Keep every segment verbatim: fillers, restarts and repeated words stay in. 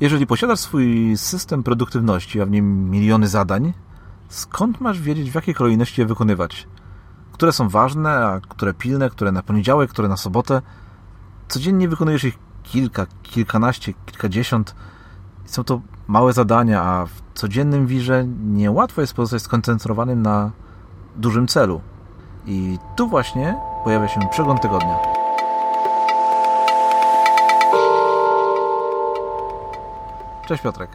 Jeżeli posiadasz swój system produktywności, a w nim miliony zadań, skąd masz wiedzieć, w jakiej kolejności je wykonywać? Które są ważne, a które pilne, które na poniedziałek, które na sobotę? Codziennie wykonujesz ich kilka, kilkanaście, kilkadziesiąt. Są to małe zadania, a w codziennym wirze niełatwo jest pozostać skoncentrowanym na dużym celu. I tu właśnie pojawia się przegląd tygodnia. Cześć Piotrek.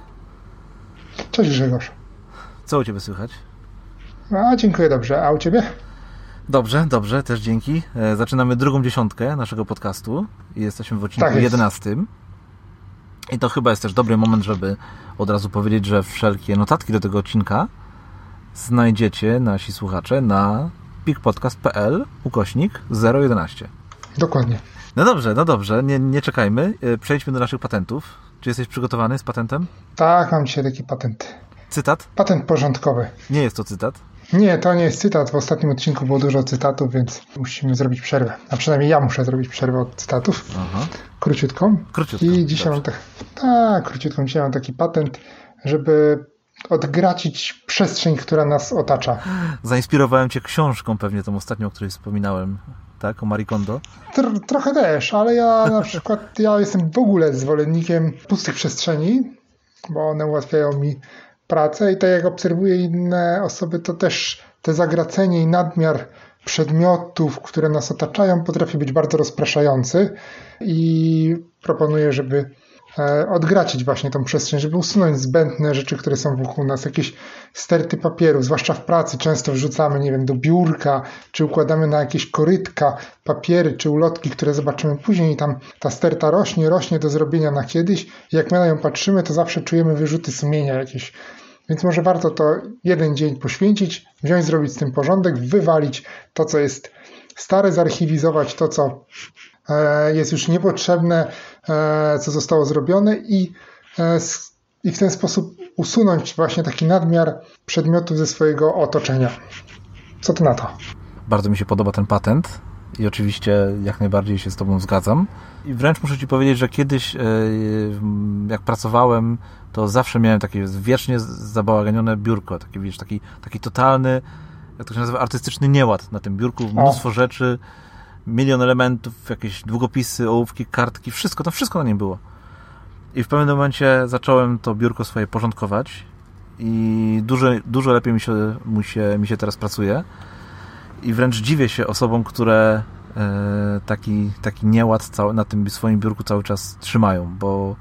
Cześć Grzegorz. Co u Ciebie słychać? A, dziękuję, dobrze. A u Ciebie? Dobrze, dobrze, też dzięki. Zaczynamy drugą dziesiątkę naszego podcastu i jesteśmy w odcinku tak jedenastym. I to chyba jest też dobry moment, żeby od razu powiedzieć, że wszelkie notatki do tego odcinka znajdziecie, nasi słuchacze, na pikpodcast.pl ukośnik zero jedenaście. Dokładnie. No dobrze, no dobrze, nie, nie czekajmy. Przejdźmy do naszych patentów. Czy jesteś przygotowany z patentem? Tak, mam dzisiaj taki patent. Cytat? Patent porządkowy. Nie jest to cytat? Nie, to nie jest cytat. W ostatnim odcinku było dużo cytatów, więc musimy zrobić przerwę. A przynajmniej ja muszę zrobić przerwę od cytatów. Aha. Króciutką. Króciutką. I dzisiaj mam, tak, tak, króciutką. Dzisiaj mam taki patent, żeby odgracić przestrzeń, która nas otacza. Zainspirowałem Cię książką pewnie tą ostatnią, o której wspominałem, tak? O Marie Kondo? Tr- trochę też, ale ja na przykład ja jestem w ogóle zwolennikiem pustych przestrzeni, bo one ułatwiają mi pracę i tak jak obserwuję inne osoby, to też te zagracenie i nadmiar przedmiotów, które nas otaczają, potrafi być bardzo rozpraszający i proponuję, żeby odgracić właśnie tą przestrzeń, żeby usunąć zbędne rzeczy, które są wokół nas, jakieś sterty papieru, zwłaszcza w pracy często wrzucamy, nie wiem, do biurka, czy układamy na jakieś korytka papiery, czy ulotki, które zobaczymy później i tam ta sterta rośnie, rośnie do zrobienia na kiedyś i jak my na nią patrzymy, to zawsze czujemy wyrzuty sumienia jakieś, więc może warto to jeden dzień poświęcić, wziąć, zrobić z tym porządek, wywalić to, co jest stare, zarchiwizować to, co jest już niepotrzebne, co zostało zrobione i, i w ten sposób usunąć właśnie taki nadmiar przedmiotów ze swojego otoczenia. Co ty na to? Bardzo mi się podoba ten patent i oczywiście jak najbardziej się z Tobą zgadzam. I wręcz muszę Ci powiedzieć, że kiedyś jak pracowałem, to zawsze miałem takie wiecznie zabałaganione biurko, taki, wiesz, taki, taki totalny, jak to się nazywa, artystyczny nieład na tym biurku, mnóstwo o. rzeczy, milion elementów, jakieś długopisy, ołówki, kartki, wszystko, tam wszystko na nim było. I w pewnym momencie zacząłem to biurko swoje porządkować i dużo, dużo lepiej mi się, mi, się, mi się teraz pracuje. I wręcz dziwię się osobom, które taki, taki nieład cały, na tym swoim biurku cały czas trzymają, bo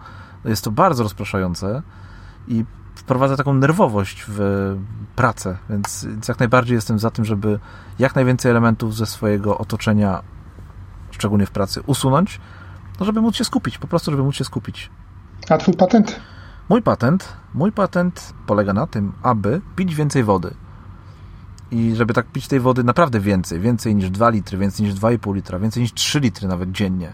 jest to bardzo rozpraszające i wprowadza taką nerwowość w pracę, więc jak najbardziej jestem za tym, żeby jak najwięcej elementów ze swojego otoczenia, szczególnie w pracy, usunąć, no żeby móc się skupić, po prostu żeby móc się skupić. A twój patent? Mój patent, mój patent polega na tym, aby pić więcej wody. I żeby tak pić tej wody naprawdę więcej, więcej niż dwa litry, więcej niż dwa i pół litra, więcej niż trzy litry nawet dziennie.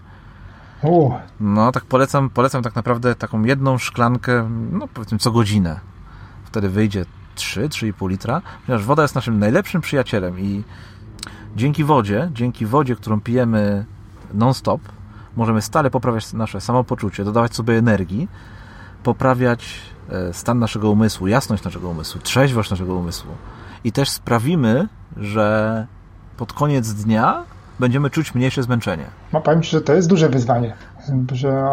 U. No tak polecam, polecam tak naprawdę taką jedną szklankę, no powiedzmy co godzinę. Wtedy wyjdzie trzy, trzy i pół litra, ponieważ woda jest naszym najlepszym przyjacielem i dzięki wodzie, dzięki wodzie, którą pijemy non-stop, możemy stale poprawiać nasze samopoczucie, dodawać sobie energii, poprawiać stan naszego umysłu, jasność naszego umysłu, trzeźwość naszego umysłu i też sprawimy, że pod koniec dnia będziemy czuć mniejsze zmęczenie. No powiem Ci, że to jest duże wyzwanie. Że...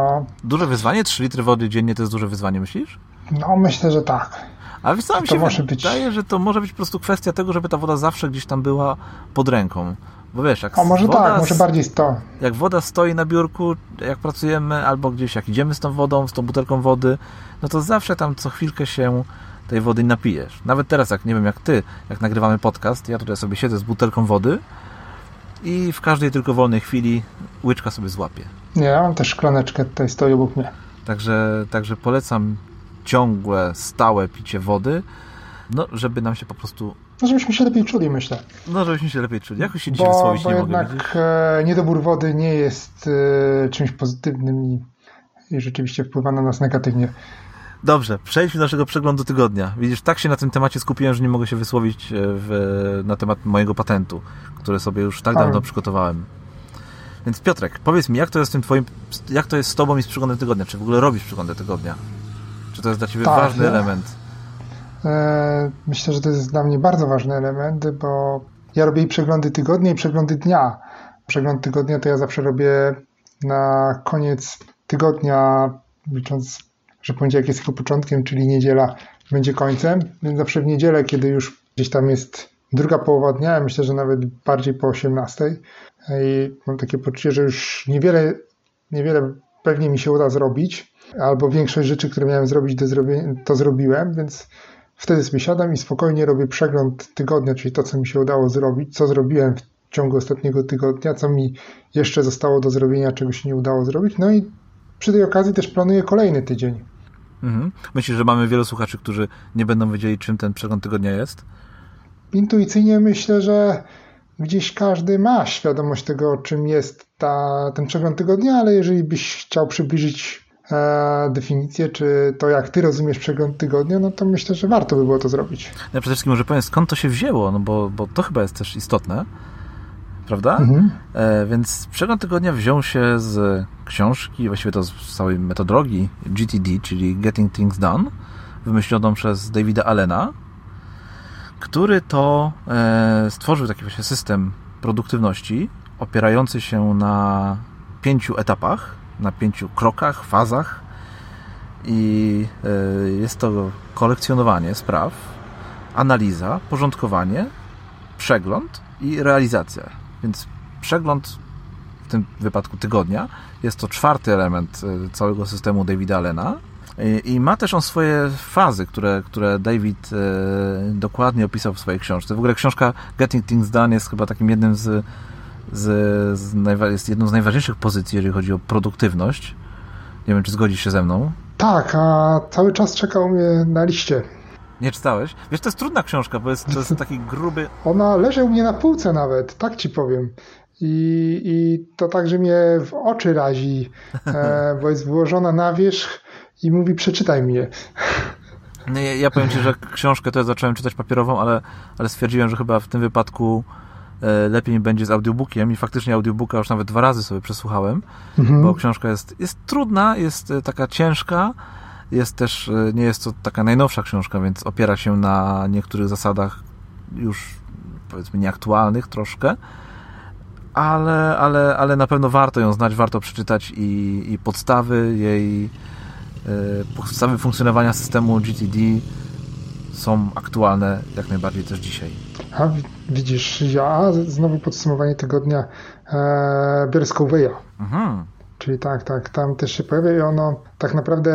Duże wyzwanie? trzy litry wody dziennie to jest duże wyzwanie, myślisz? No myślę, że tak. A wiesz co, mi się wydaje, być... że to może być po prostu kwestia tego, żeby ta woda zawsze gdzieś tam była pod ręką. Bo wiesz, jak o, może woda, tak, może bardziej sto. Jak woda stoi na biurku, jak pracujemy, albo gdzieś jak idziemy z tą wodą, z tą butelką wody, no to zawsze tam co chwilkę się tej wody napijesz. Nawet teraz, jak nie wiem jak ty, jak nagrywamy podcast, ja tutaj sobie siedzę z butelką wody i w każdej tylko wolnej chwili łyczka sobie złapie. Nie, ja mam też szklaneczkę tutaj, stoi obok mnie. Także, także polecam ciągłe, stałe picie wody, no żeby nam się po prostu... No żebyśmy się lepiej czuli, myślę. No żebyśmy się lepiej czuli. Jakoś się dzisiaj wysłowić nie mogę. Bo jednak niedobór wody nie jest e, czymś pozytywnym i, i rzeczywiście wpływa na nas negatywnie. Dobrze, przejdźmy do naszego przeglądu tygodnia. Widzisz, tak się na tym temacie skupiłem, że nie mogę się wysłowić w, na temat mojego patentu, który sobie już tak dawno przygotowałem. Więc Piotrek, powiedz mi, jak to jest z tym twoim, jak to jest z tobą i z przeglądem tygodnia? Czy w ogóle robisz przeglądy tygodnia? Czy to jest dla ciebie tak, ważny nie? element? Myślę, że to jest dla mnie bardzo ważny element, bo ja robię i przeglądy tygodnia, i przeglądy dnia. Przegląd tygodnia to ja zawsze robię na koniec tygodnia, licząc, że poniedziałek jest tylko początkiem, czyli niedziela będzie końcem, więc zawsze w niedzielę, kiedy już gdzieś tam jest druga połowa dnia, myślę, że nawet bardziej po osiemnastej i mam takie poczucie, że już niewiele, niewiele pewnie mi się uda zrobić, albo większość rzeczy, które miałem zrobić, do zrobienia, to zrobiłem, więc wtedy sobie siadam i spokojnie robię przegląd tygodnia, czyli to, co mi się udało zrobić, co zrobiłem w ciągu ostatniego tygodnia, co mi jeszcze zostało do zrobienia, czego się nie udało zrobić, no i przy tej okazji też planuję kolejny tydzień. Mhm. Myślisz, że mamy wielu słuchaczy, którzy nie będą wiedzieli, czym ten przegląd tygodnia jest? Intuicyjnie myślę, że gdzieś każdy ma świadomość tego, czym jest ta, ten przegląd tygodnia, ale jeżeli byś chciał przybliżyć e, definicję, czy to, jak ty rozumiesz przegląd tygodnia, no to myślę, że warto by było to zrobić. Ja przede wszystkim może powiem, skąd to się wzięło, no bo, bo to chyba jest też istotne, prawda? Mhm. E, więc przegląd tygodnia wziął się z książki, właściwie to z całej metodologii G T D, czyli Getting Things Done, wymyśloną przez Davida Allena, który to e, stworzył taki właśnie system produktywności opierający się na pięciu etapach, na pięciu krokach, fazach i e, jest to kolekcjonowanie spraw, analiza, porządkowanie, przegląd i realizacja. Więc przegląd w tym wypadku tygodnia jest to czwarty element całego systemu Davida Allena. I ma też on swoje fazy, które, które David e, dokładnie opisał w swojej książce. W ogóle książka Getting Things Done jest chyba takim jednym z, z, z najwa- jest jedną z najważniejszych pozycji, jeżeli chodzi o produktywność. Nie wiem, czy zgodzisz się ze mną? Tak, a cały czas czekał mnie na liście. Nie czytałeś? Wiesz, to jest trudna książka, bo jest, to jest taki gruby... Ona leży u mnie na półce nawet, tak ci powiem. I, i to tak, że mnie w oczy razi, e, bo jest wyłożona na wierzch i mówi, przeczytaj mnie. No, ja, ja powiem ci, że książkę to ja zacząłem czytać papierową, ale, ale stwierdziłem, że chyba w tym wypadku e, lepiej mi będzie z audiobookiem i faktycznie audiobooka już nawet dwa razy sobie przesłuchałem, mhm. bo książka jest, jest trudna, jest taka ciężka, jest też, nie jest to taka najnowsza książka, więc opiera się na niektórych zasadach już powiedzmy nieaktualnych troszkę, ale, ale, ale na pewno warto ją znać, warto przeczytać i, i podstawy jej podstawy funkcjonowania systemu G T D są aktualne jak najbardziej też dzisiaj. A widzisz, ja znowu podsumowanie tygodnia e, biorę z Covey'a. Mhm. Czyli tak, tak, tam też się pojawia i ono tak naprawdę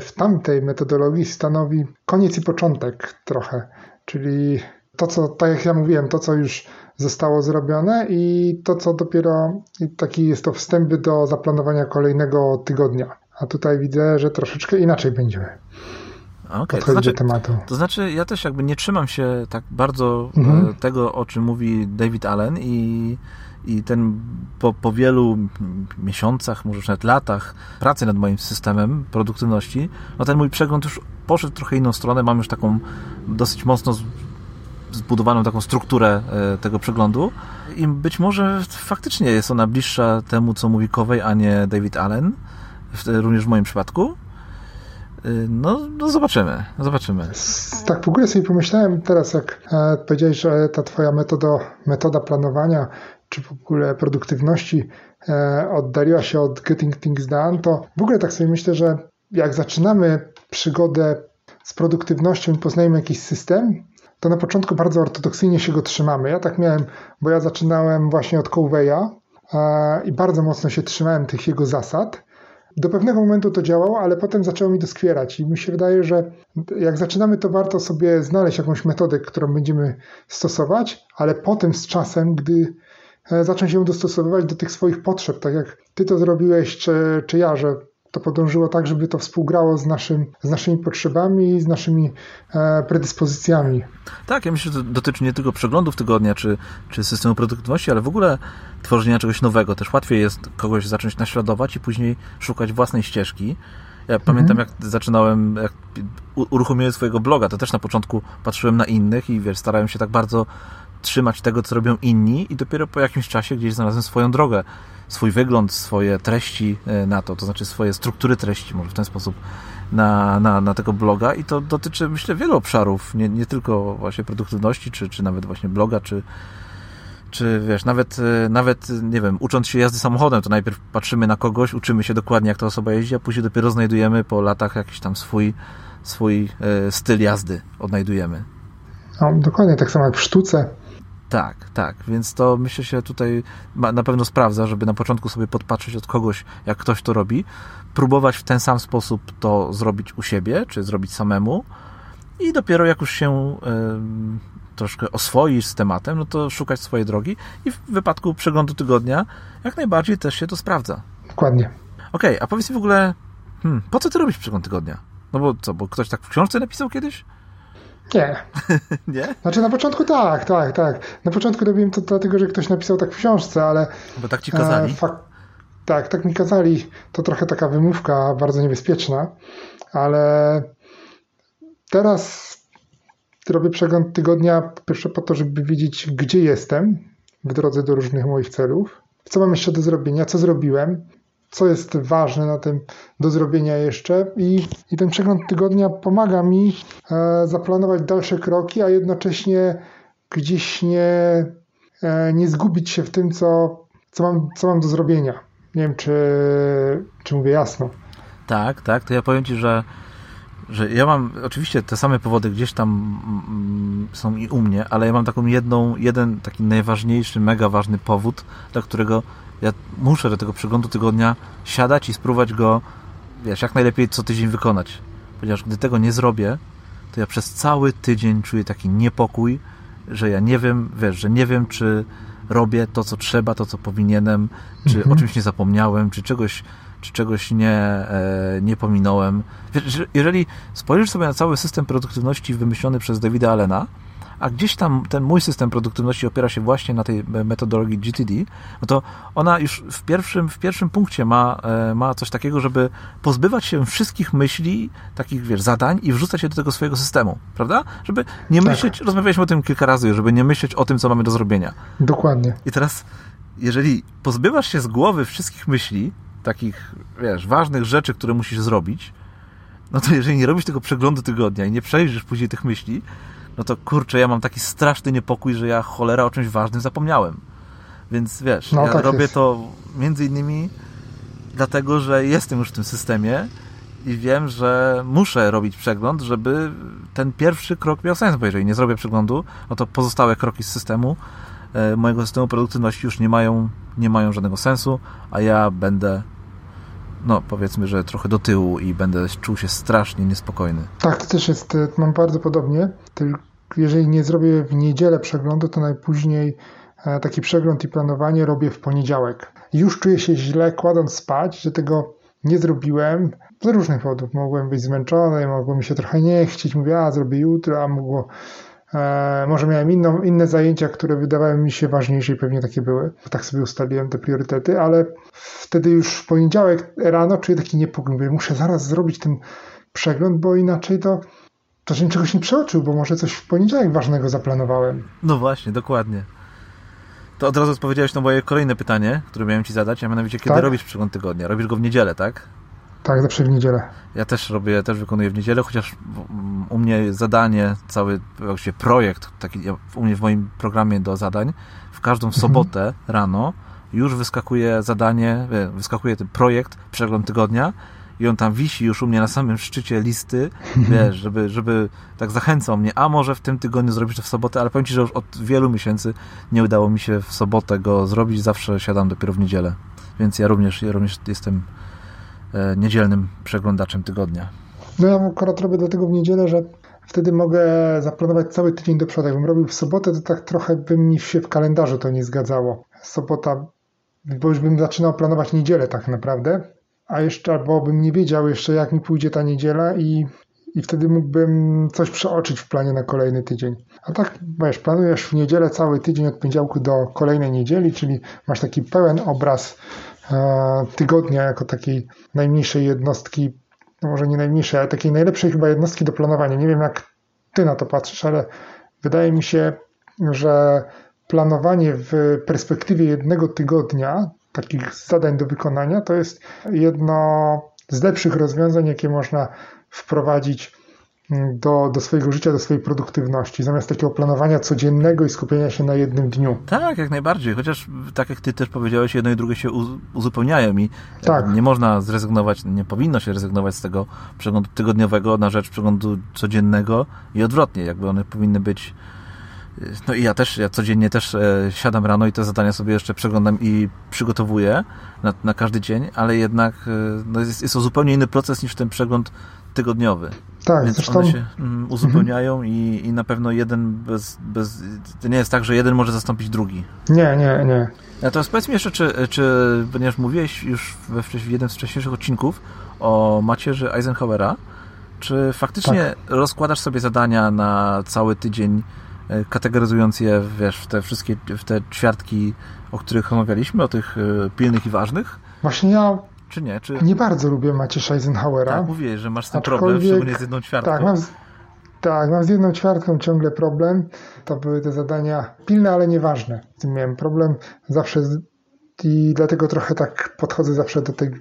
w tamtej metodologii stanowi koniec i początek trochę. Czyli to, co, tak jak ja mówiłem, to, co już zostało zrobione i to, co dopiero, i taki jest to wstęp do zaplanowania kolejnego tygodnia. A tutaj widzę, że troszeczkę inaczej będziemy okay, podchodzić to znaczy, do tematu. To znaczy ja też jakby nie trzymam się tak bardzo mhm. tego, o czym mówi David Allen i, i ten po, po wielu miesiącach, może już nawet latach pracy nad moim systemem produktywności, no ten mój przegląd już poszedł trochę inną stronę, mam już taką dosyć mocno zbudowaną taką strukturę tego przeglądu i być może faktycznie jest ona bliższa temu, co mówi Covey, a nie David Allen. Również w moim przypadku. No, no zobaczymy. zobaczymy. Tak w ogóle sobie pomyślałem teraz, jak powiedziałeś, że ta twoja metoda, metoda planowania, czy w ogóle produktywności oddaliła się od Getting Things Done, to w ogóle tak sobie myślę, że jak zaczynamy przygodę z produktywnością i poznajemy jakiś system, to na początku bardzo ortodoksyjnie się go trzymamy. Ja tak miałem, bo ja zaczynałem właśnie od Covey'a i bardzo mocno się trzymałem tych jego zasad. Do pewnego momentu to działało, ale potem zaczęło mi doskwierać i mi się wydaje, że jak zaczynamy, to warto sobie znaleźć jakąś metodę, którą będziemy stosować, ale potem z czasem, gdy zacząć ją dostosowywać do tych swoich potrzeb, tak jak ty to zrobiłeś, czy, czy ja, że to podążyło tak, żeby to współgrało z, naszym, z naszymi potrzebami i z naszymi e, predyspozycjami. Tak, ja myślę, że to dotyczy nie tylko przeglądów tygodnia, czy, czy systemu produktywności, ale w ogóle tworzenia czegoś nowego. Też łatwiej jest kogoś zacząć naśladować i później szukać własnej ścieżki. Ja mhm. pamiętam, jak zaczynałem, jak uruchomiłem swojego bloga, to też na początku patrzyłem na innych i wiesz, starałem się tak bardzo trzymać tego, co robią inni i dopiero po jakimś czasie gdzieś znalazłem swoją drogę, swój wygląd, swoje treści na to, to znaczy swoje struktury treści, może w ten sposób na, na, na tego bloga i to dotyczy, myślę, wielu obszarów, nie, nie tylko właśnie produktywności, czy, czy nawet właśnie bloga, czy Czy wiesz, nawet, nawet, nie wiem, ucząc się jazdy samochodem, to najpierw patrzymy na kogoś, uczymy się dokładnie, jak ta osoba jeździ, a później dopiero znajdujemy po latach jakiś tam swój, swój styl jazdy, odnajdujemy. No, dokładnie, tak samo jak w sztuce. Tak, tak, więc to myślę się tutaj na pewno sprawdza, żeby na początku sobie podpatrzeć od kogoś, jak ktoś to robi, próbować w ten sam sposób to zrobić u siebie, czy zrobić samemu i dopiero jak już się... Yy, troszkę oswoisz z tematem, no to szukać swojej drogi i w wypadku przeglądu tygodnia jak najbardziej też się to sprawdza. Dokładnie. Okej, okay, a powiedz mi w ogóle, hmm, po co ty robisz przegląd tygodnia? No bo co, bo ktoś tak w książce napisał kiedyś? Nie. Nie? Znaczy na początku tak, tak, tak. Na początku robiłem to dlatego, że ktoś napisał tak w książce, ale... Bo tak ci kazali. E, fak- tak, tak mi kazali. To trochę taka wymówka bardzo niebezpieczna, ale teraz... Robię przegląd tygodnia pierwsze po to, żeby widzieć, gdzie jestem w drodze do różnych moich celów, co mam jeszcze do zrobienia, co zrobiłem, co jest ważne na tym do zrobienia jeszcze i, i ten przegląd tygodnia pomaga mi e, zaplanować dalsze kroki, a jednocześnie gdzieś nie, e, nie zgubić się w tym, co, co, mam, co mam do zrobienia. Nie wiem, czy, czy mówię jasno. Tak, tak, to ja powiem Ci, że że ja mam, oczywiście te same powody gdzieś tam mm, są i u mnie, ale ja mam taką jedną, jeden taki najważniejszy, mega ważny powód, dla którego ja muszę do tego przeglądu tygodnia siadać i spróbować go, wiesz, jak najlepiej co tydzień wykonać. Ponieważ gdy tego nie zrobię, to ja przez cały tydzień czuję taki niepokój, że ja nie wiem, wiesz, że nie wiem, czy robię to, co trzeba, to, co powinienem, czy mhm. o czymś nie zapomniałem, czy czegoś czy czegoś nie, e, nie pominąłem. Wiesz, jeżeli spojrzysz sobie na cały system produktywności wymyślony przez Davida Allena, a gdzieś tam ten mój system produktywności opiera się właśnie na tej metodologii G T D, no to ona już w pierwszym, w pierwszym punkcie ma, e, ma coś takiego, żeby pozbywać się wszystkich myśli, takich, wiesz, zadań i wrzucać je do tego swojego systemu, prawda? Żeby nie myśleć, tak. Rozmawialiśmy o tym kilka razy, żeby nie myśleć o tym, co mamy do zrobienia. Dokładnie. I teraz, jeżeli pozbywasz się z głowy wszystkich myśli, takich, wiesz, ważnych rzeczy, które musisz zrobić, no to jeżeli nie robisz tego przeglądu tygodnia i nie przejrzysz później tych myśli, no to kurczę, ja mam taki straszny niepokój, że ja cholera o czymś ważnym zapomniałem. Więc wiesz, no, ja tak robię jest. To między innymi dlatego, że jestem już w tym systemie i wiem, że muszę robić przegląd, żeby ten pierwszy krok miał sens, bo jeżeli nie zrobię przeglądu, no to pozostałe kroki z systemu mojego systemu produktywności już nie mają, nie mają żadnego sensu, a ja będę, no powiedzmy, że trochę do tyłu i będę czuł się strasznie niespokojny. Tak, to też jest, mam bardzo podobnie, tylko jeżeli nie zrobię w niedzielę przeglądu, to najpóźniej taki przegląd i planowanie robię w poniedziałek. Już czuję się źle, kładąc spać, że tego nie zrobiłem z różnych powodów. Mogłem być zmęczony, mogło mi się trochę nie chcieć, mówię, a zrobię jutro, a mogło E, może miałem inną, inne zajęcia, które wydawały mi się ważniejsze i pewnie takie były. Tak sobie ustaliłem te priorytety, ale wtedy już w poniedziałek rano czuję taki niepokój. Mówię, muszę zaraz zrobić ten przegląd, bo inaczej to, to żebym czegoś nie przeoczył, bo może coś w poniedziałek ważnego zaplanowałem. No właśnie, dokładnie. To od razu odpowiedziałeś na moje kolejne pytanie, które miałem Ci zadać, a mianowicie kiedy tak? robisz przegląd tygodnia? Robisz go w niedzielę, tak? Tak, zawsze w niedzielę. Ja też robię, też wykonuję w niedzielę, chociaż u mnie zadanie, cały właściwie projekt, taki u mnie w moim programie do zadań, w każdą sobotę mhm. rano już wyskakuje zadanie, wyskakuje ten projekt, przegląd tygodnia i on tam wisi już u mnie na samym szczycie listy, wiesz, żeby, żeby tak zachęcał mnie, a może w tym tygodniu zrobisz to w sobotę, ale powiem Ci, że już od wielu miesięcy nie udało mi się w sobotę go zrobić, zawsze siadam dopiero w niedzielę, więc ja również, ja również jestem niedzielnym przeglądaczem tygodnia. No ja akurat robię dlatego w niedzielę, że wtedy mogę zaplanować cały tydzień do przodu. Jakbym robił w sobotę, to tak trochę by mi się w kalendarzu to nie zgadzało. Sobota, bo już bym zaczynał planować niedzielę tak naprawdę, a jeszcze albo bym nie wiedział jeszcze, jak mi pójdzie ta niedziela i, i wtedy mógłbym coś przeoczyć w planie na kolejny tydzień. A tak, wiesz, planujesz w niedzielę cały tydzień od poniedziałku do kolejnej niedzieli, czyli masz taki pełen obraz tygodnia jako takiej najmniejszej jednostki, no może nie najmniejszej, ale takiej najlepszej chyba jednostki do planowania. Nie wiem, jak ty na to patrzysz, ale wydaje mi się, że planowanie w perspektywie jednego tygodnia takich zadań do wykonania to jest jedno z lepszych rozwiązań, jakie można wprowadzić do, do swojego życia, do swojej produktywności, zamiast takiego planowania codziennego i skupienia się na jednym dniu. Tak, jak najbardziej, chociaż tak jak ty też powiedziałeś, jedno i drugie się uzupełniają i tak. Nie można zrezygnować, nie powinno się rezygnować z tego przeglądu tygodniowego na rzecz przeglądu codziennego i odwrotnie, jakby one powinny być. No i ja też, ja codziennie też e, siadam rano i te zadania sobie jeszcze przeglądam i przygotowuję na, na każdy dzień, ale jednak e, no jest, jest to zupełnie inny proces niż ten przegląd tygodniowy. Tak, więc zresztą... one się mm, uzupełniają mhm. i, i na pewno jeden bez, bez... To nie jest tak, że jeden może zastąpić drugi. Nie, nie, nie. Natomiast powiedz mi jeszcze, czy, czy ponieważ mówiłeś już we w jednym z wcześniejszych odcinków o macierzy Eisenhowera, czy faktycznie tak. rozkładasz sobie zadania na cały tydzień, kategoryzując je, wiesz, w te wszystkie, w te ćwiartki, o których omawialiśmy, o tych pilnych i ważnych? Właśnie ja czy nie, czy... nie bardzo lubię macierza Eisenhowera. Tak, mówię, że masz z tym aczkolwiek... problem, szczególnie z jedną ćwiartką. Tak mam z... tak, mam z jedną ćwiartką ciągle problem. To były te zadania pilne, ale nieważne. Z tym miałem problem zawsze z... i dlatego trochę tak podchodzę zawsze do tego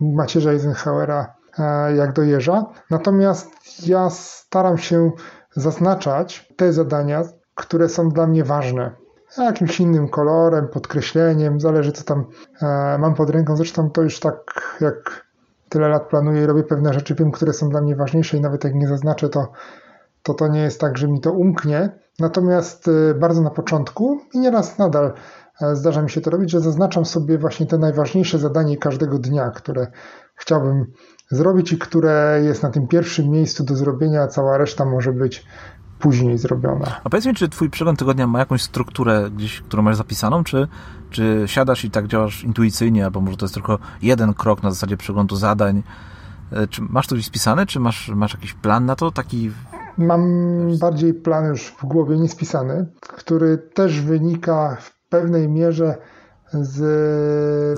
macierza Eisenhowera e, jak do jeża. Natomiast ja staram się zaznaczać te zadania, które są dla mnie ważne. Jakimś innym kolorem, podkreśleniem, zależy co tam e, mam pod ręką. Zresztą to już tak jak tyle lat planuję i robię pewne rzeczy, wiem, które są dla mnie ważniejsze i nawet jak nie zaznaczę, to to, to nie jest tak, że mi to umknie. Natomiast e, bardzo na początku i nieraz nadal e, zdarza mi się to robić, że zaznaczam sobie właśnie te najważniejsze zadanie każdego dnia, które chciałbym zrobić i które jest na tym pierwszym miejscu do zrobienia, a cała reszta może być później zrobiona. A powiedz mi, czy twój przegląd tygodnia ma jakąś strukturę gdzieś, którą masz zapisaną, czy, czy siadasz i tak działasz intuicyjnie, albo może to jest tylko jeden krok na zasadzie przeglądu zadań? Czy masz to gdzieś spisane, czy masz, masz jakiś plan na to? Taki... Mam bardziej plan już w głowie, nie spisany, który też wynika w pewnej mierze Z,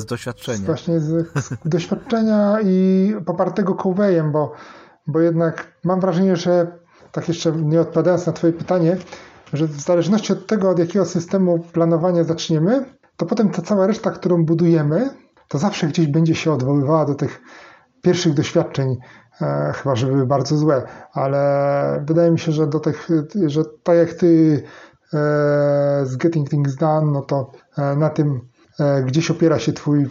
z doświadczenia. Z właśnie z, z doświadczenia i popartego Coveyem, bo, bo jednak mam wrażenie, że tak jeszcze nie odpowiadając na twoje pytanie, że w zależności od tego, od jakiego systemu planowania zaczniemy, to potem ta cała reszta, którą budujemy, to zawsze gdzieś będzie się odwoływała do tych pierwszych doświadczeń, e, chyba że były bardzo złe, ale wydaje mi się, że do tych, że tak jak ty e, z Getting Things Done, no to e, na tym gdzieś opiera się twój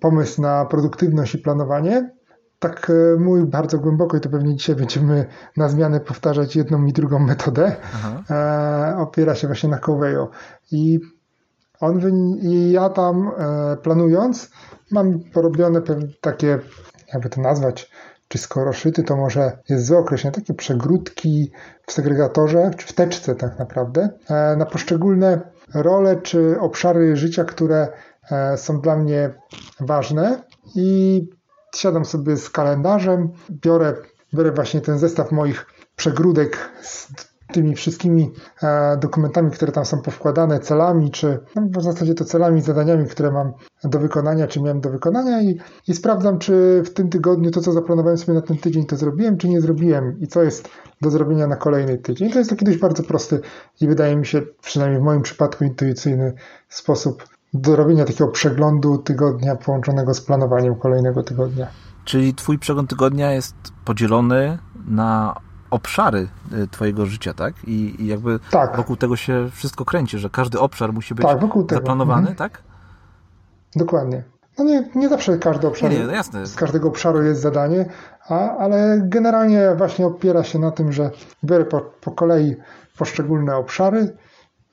pomysł na produktywność i planowanie. Tak mój bardzo głęboko, i to pewnie dzisiaj będziemy na zmianę powtarzać jedną i drugą metodę, e, opiera się właśnie na Coveyu. I, on, I ja tam e, planując mam porobione pewne takie, jakby to nazwać, czy skoroszyty, to może jest złe określenie, takie przegródki w segregatorze, czy w teczce tak naprawdę, e, na poszczególne role czy obszary życia, które e, są dla mnie ważne i siadam sobie z kalendarzem, biorę, biorę właśnie ten zestaw moich przegródek z tymi wszystkimi e, dokumentami, które tam są powkładane, celami, czy no, w zasadzie to celami, zadaniami, które mam do wykonania, czy miałem do wykonania i, i sprawdzam, czy w tym tygodniu to, co zaplanowałem sobie na ten tydzień, to zrobiłem, czy nie zrobiłem i co jest do zrobienia na kolejny tydzień. To jest taki dość bardzo prosty i wydaje mi się, przynajmniej w moim przypadku, intuicyjny sposób do robienia takiego przeglądu tygodnia połączonego z planowaniem kolejnego tygodnia. Czyli twój przegląd tygodnia jest podzielony na obszary twojego życia, tak? I, i jakby tak. Wokół tego się wszystko kręci, że każdy obszar musi być tak, zaplanowany, mhm. tak? Dokładnie. No nie, nie zawsze każdy obszar, nie, nie, jasne. Z każdego obszaru jest zadanie, a, ale generalnie właśnie opiera się na tym, że biorę po, po kolei poszczególne obszary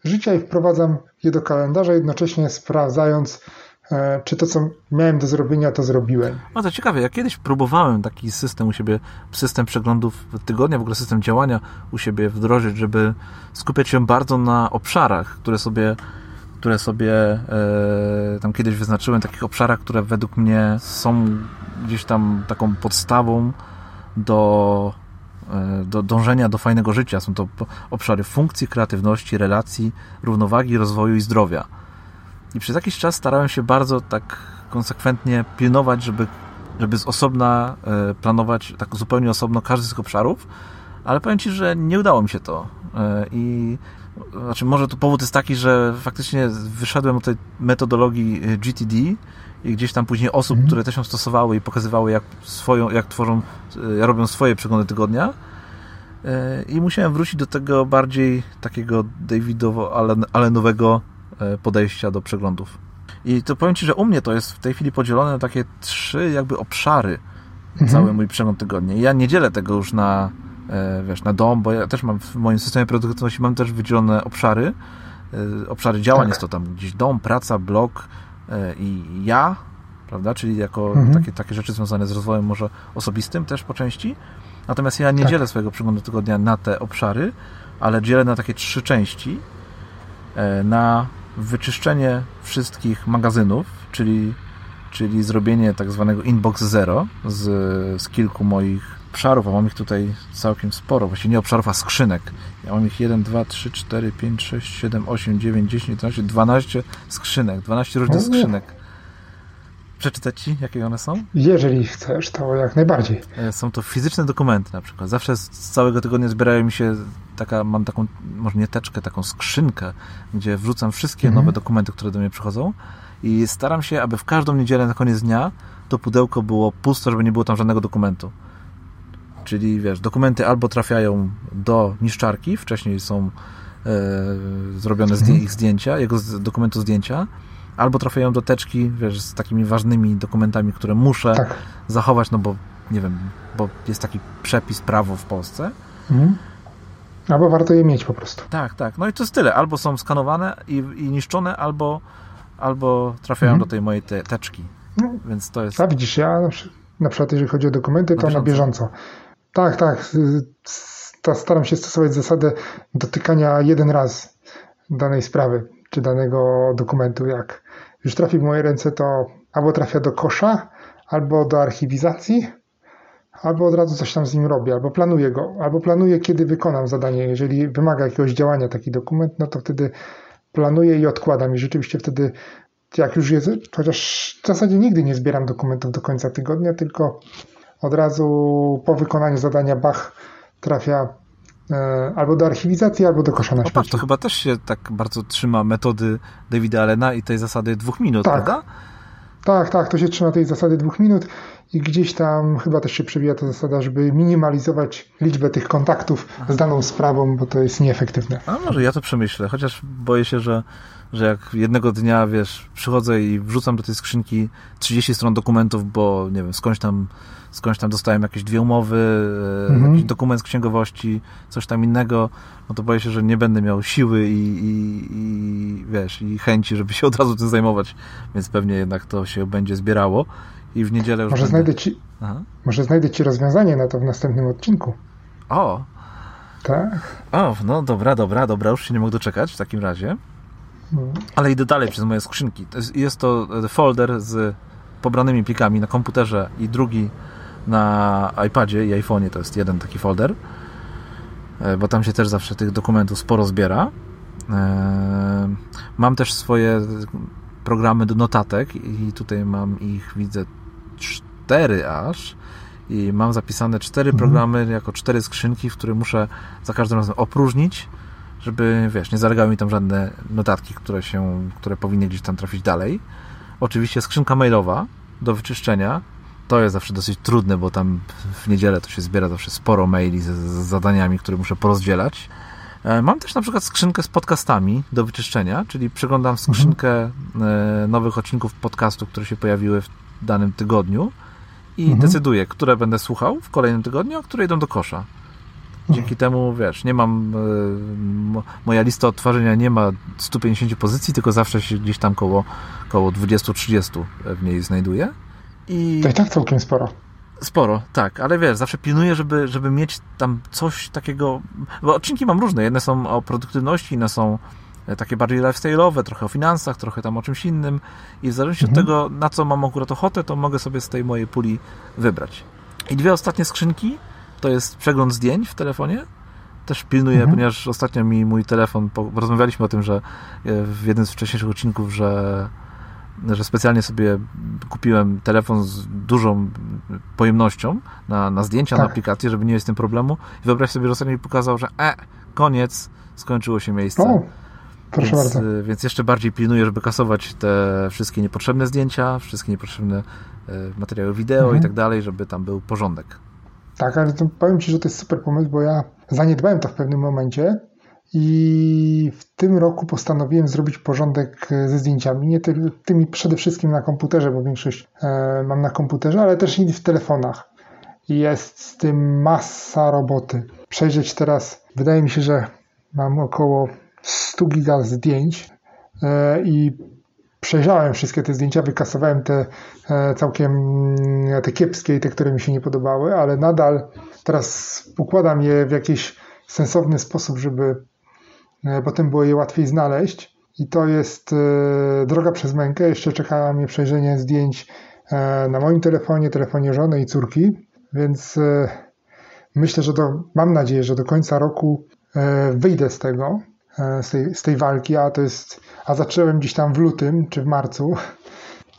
życia i wprowadzam je do kalendarza, jednocześnie sprawdzając, e, czy to, co miałem do zrobienia, to zrobiłem. No to ciekawe, ja kiedyś próbowałem taki system u siebie, system przeglądów tygodnia, w ogóle system działania u siebie wdrożyć, żeby skupiać się bardzo na obszarach, które sobie które sobie e, tam kiedyś wyznaczyłem, takich obszarach, które według mnie są gdzieś tam taką podstawą do, e, do dążenia do fajnego życia. Są to obszary funkcji, kreatywności, relacji, równowagi, rozwoju i zdrowia. I przez jakiś czas starałem się bardzo tak konsekwentnie pilnować, żeby, żeby z osobna e, planować tak zupełnie osobno każdy z tych obszarów, ale powiem Ci, że nie udało mi się to. I znaczy może tu powód jest taki, że faktycznie wyszedłem od tej metodologii G T D i gdzieś tam później osób, mhm. które też ją stosowały i pokazywały, jak swoją, jak tworzą, robią swoje przeglądy tygodnia. I musiałem wrócić do tego bardziej takiego Davidowo-Allenowego podejścia do przeglądów. I to powiem Ci, że u mnie to jest w tej chwili podzielone na takie trzy jakby obszary mhm. cały mój przegląd tygodnia. I ja nie dzielę tego już na, wiesz, na dom, bo ja też mam w moim systemie produktywności mam też wydzielone obszary. Obszary działań tak. jest to tam gdzieś dom, praca, blog i ja, prawda? Czyli jako mhm. takie, takie rzeczy związane z rozwojem może osobistym też po części. Natomiast ja nie tak. dzielę swojego przeglądu tygodnia na te obszary, ale dzielę na takie trzy części. Na wyczyszczenie wszystkich magazynów, czyli, czyli zrobienie tak zwanego inbox zero z, z kilku moich obszarów, a mam ich tutaj całkiem sporo, właściwie nie obszarów, a skrzynek. Ja mam ich jeden, dwa, trzy, cztery, pięć, sześć, siedem, osiem, dziewięć, dziesięć, jedenaście, dwanaście skrzynek, dwanaście różnych skrzynek. Przeczytać Ci, jakie one są? Jeżeli chcesz, to jak najbardziej. Są to fizyczne dokumenty na przykład. Zawsze z całego tygodnia zbierają mi się taka, mam taką, może nie teczkę, taką skrzynkę, gdzie wrzucam wszystkie mm. nowe dokumenty, które do mnie przychodzą i staram się, aby w każdą niedzielę na koniec dnia to pudełko było puste, żeby nie było tam żadnego dokumentu. Czyli wiesz, dokumenty albo trafiają do niszczarki, wcześniej są e, zrobione mm. zdję- ich zdjęcia, jego z dokumentu zdjęcia, albo trafiają do teczki, wiesz, z takimi ważnymi dokumentami, które muszę tak. zachować, no bo, nie wiem, bo jest taki przepis, prawo w Polsce. Mhm. Albo warto je mieć po prostu. Tak, tak. No i to jest tyle. Albo są skanowane i, i niszczone, albo, albo trafiają mhm. do tej mojej te, teczki. No. Więc to jest... Tak, widzisz, ja na, na przykład, jeżeli chodzi o dokumenty, to na bieżąco. Na bieżąco. Tak, tak. Ta, staram się stosować zasadę dotykania jeden raz danej sprawy, czy danego dokumentu, jak już trafi w moje ręce, to albo trafia do kosza, albo do archiwizacji, albo od razu coś tam z nim robię, albo planuję go, albo planuję, kiedy wykonam zadanie. Jeżeli wymaga jakiegoś działania taki dokument, no to wtedy planuję i odkładam. I rzeczywiście wtedy, jak już jest, chociaż w zasadzie nigdy nie zbieram dokumentów do końca tygodnia, tylko od razu po wykonaniu zadania bach trafia albo do archiwizacji, albo do kosza na śmieci. O, patrz, to chyba też się tak bardzo trzyma metody Davida Allena i tej zasady dwóch minut, tak. prawda? Tak, tak, to się trzyma tej zasady dwóch minut i gdzieś tam chyba też się przewija ta zasada, żeby minimalizować liczbę tych kontaktów Aha. z daną sprawą, bo to jest nieefektywne. A może ja to przemyślę, chociaż boję się, że, że jak jednego dnia, wiesz, przychodzę i wrzucam do tej skrzynki trzydzieści stron dokumentów, bo nie wiem, skądś tam skądś tam dostałem jakieś dwie umowy, mhm. jakiś dokument z księgowości, coś tam innego, no to boję się, że nie będę miał siły i, i, i wiesz, i chęci, żeby się od razu tym zajmować, więc pewnie jednak to się będzie zbierało i w niedzielę już może będę... znajdę ci, może znajdę ci rozwiązanie na to w następnym odcinku. O! Tak? O, no dobra, dobra, dobra, już się nie mogę doczekać w takim razie, mhm. ale idę dalej przez moje skrzynki. Jest to folder z pobranymi plikami na komputerze i drugi na iPadzie i iPhone'ie, to jest jeden taki folder, bo tam się też zawsze tych dokumentów sporo zbiera. Mam też swoje programy do notatek i tutaj mam ich, widzę, cztery aż i mam zapisane cztery mhm. programy jako cztery skrzynki, w które muszę za każdym razem opróżnić, żeby, wiesz, nie zalegały mi tam żadne notatki, które się, które powinny gdzieś tam trafić dalej. Oczywiście skrzynka mailowa do wyczyszczenia. To jest zawsze dosyć trudne, bo tam w niedzielę to się zbiera zawsze sporo maili z, z zadaniami, które muszę porozdzielać. Mam też na przykład skrzynkę z podcastami do wyczyszczenia, czyli przeglądam skrzynkę mhm. nowych odcinków podcastu, które się pojawiły w danym tygodniu i mhm. decyduję, które będę słuchał w kolejnym tygodniu, a które idą do kosza. Dzięki mhm. temu, wiesz, nie mam moja lista odtwarzania nie ma stu pięćdziesięciu pozycji, tylko zawsze się gdzieś tam koło, koło dwudziestu trzydziestu w niej znajduje. I... To i tak całkiem sporo. Sporo, tak, ale wiesz, zawsze pilnuję, żeby, żeby mieć tam coś takiego, bo odcinki mam różne, jedne są o produktywności, inne są takie bardziej lifestyle'owe, trochę o finansach, trochę tam o czymś innym i w zależności mhm. od tego, na co mam akurat ochotę, to mogę sobie z tej mojej puli wybrać. I dwie ostatnie skrzynki to jest przegląd zdjęć w telefonie, też pilnuję, mhm. ponieważ ostatnio mi mój telefon, po, rozmawialiśmy o tym, że w jednym z wcześniejszych odcinków, że że specjalnie sobie kupiłem telefon z dużą pojemnością na, na zdjęcia, tak. na aplikację, żeby nie mieć z tym problemu. I wyobraź sobie, że ostatnio mi pokazał, że e, koniec, skończyło się miejsce. O, proszę więc, bardzo. Więc jeszcze bardziej pilnuję, żeby kasować te wszystkie niepotrzebne zdjęcia, wszystkie niepotrzebne materiały wideo mhm. i tak dalej, żeby tam był porządek. Tak, ale to powiem Ci, że to jest super pomysł, bo ja zaniedbałem to w pewnym momencie i w tym roku postanowiłem zrobić porządek ze zdjęciami, nie tymi, tymi przede wszystkim na komputerze, bo większość e, mam na komputerze, ale też i w telefonach. Jest z tym masa roboty. Przejrzeć teraz, wydaje mi się, że mam około sto giga zdjęć e, i przejrzałem wszystkie te zdjęcia, wykasowałem te e, całkiem te kiepskie i te, które mi się nie podobały, ale nadal teraz układam je w jakiś sensowny sposób, żeby e, potem było je łatwiej znaleźć i to jest e, droga przez mękę. Jeszcze czeka mnie przejrzenie zdjęć e, na moim telefonie, telefonie żony i córki, więc e, myślę, że do, mam nadzieję, że do końca roku e, wyjdę z tego. Z tej, z tej walki, a to jest, a zacząłem gdzieś tam w lutym czy w marcu,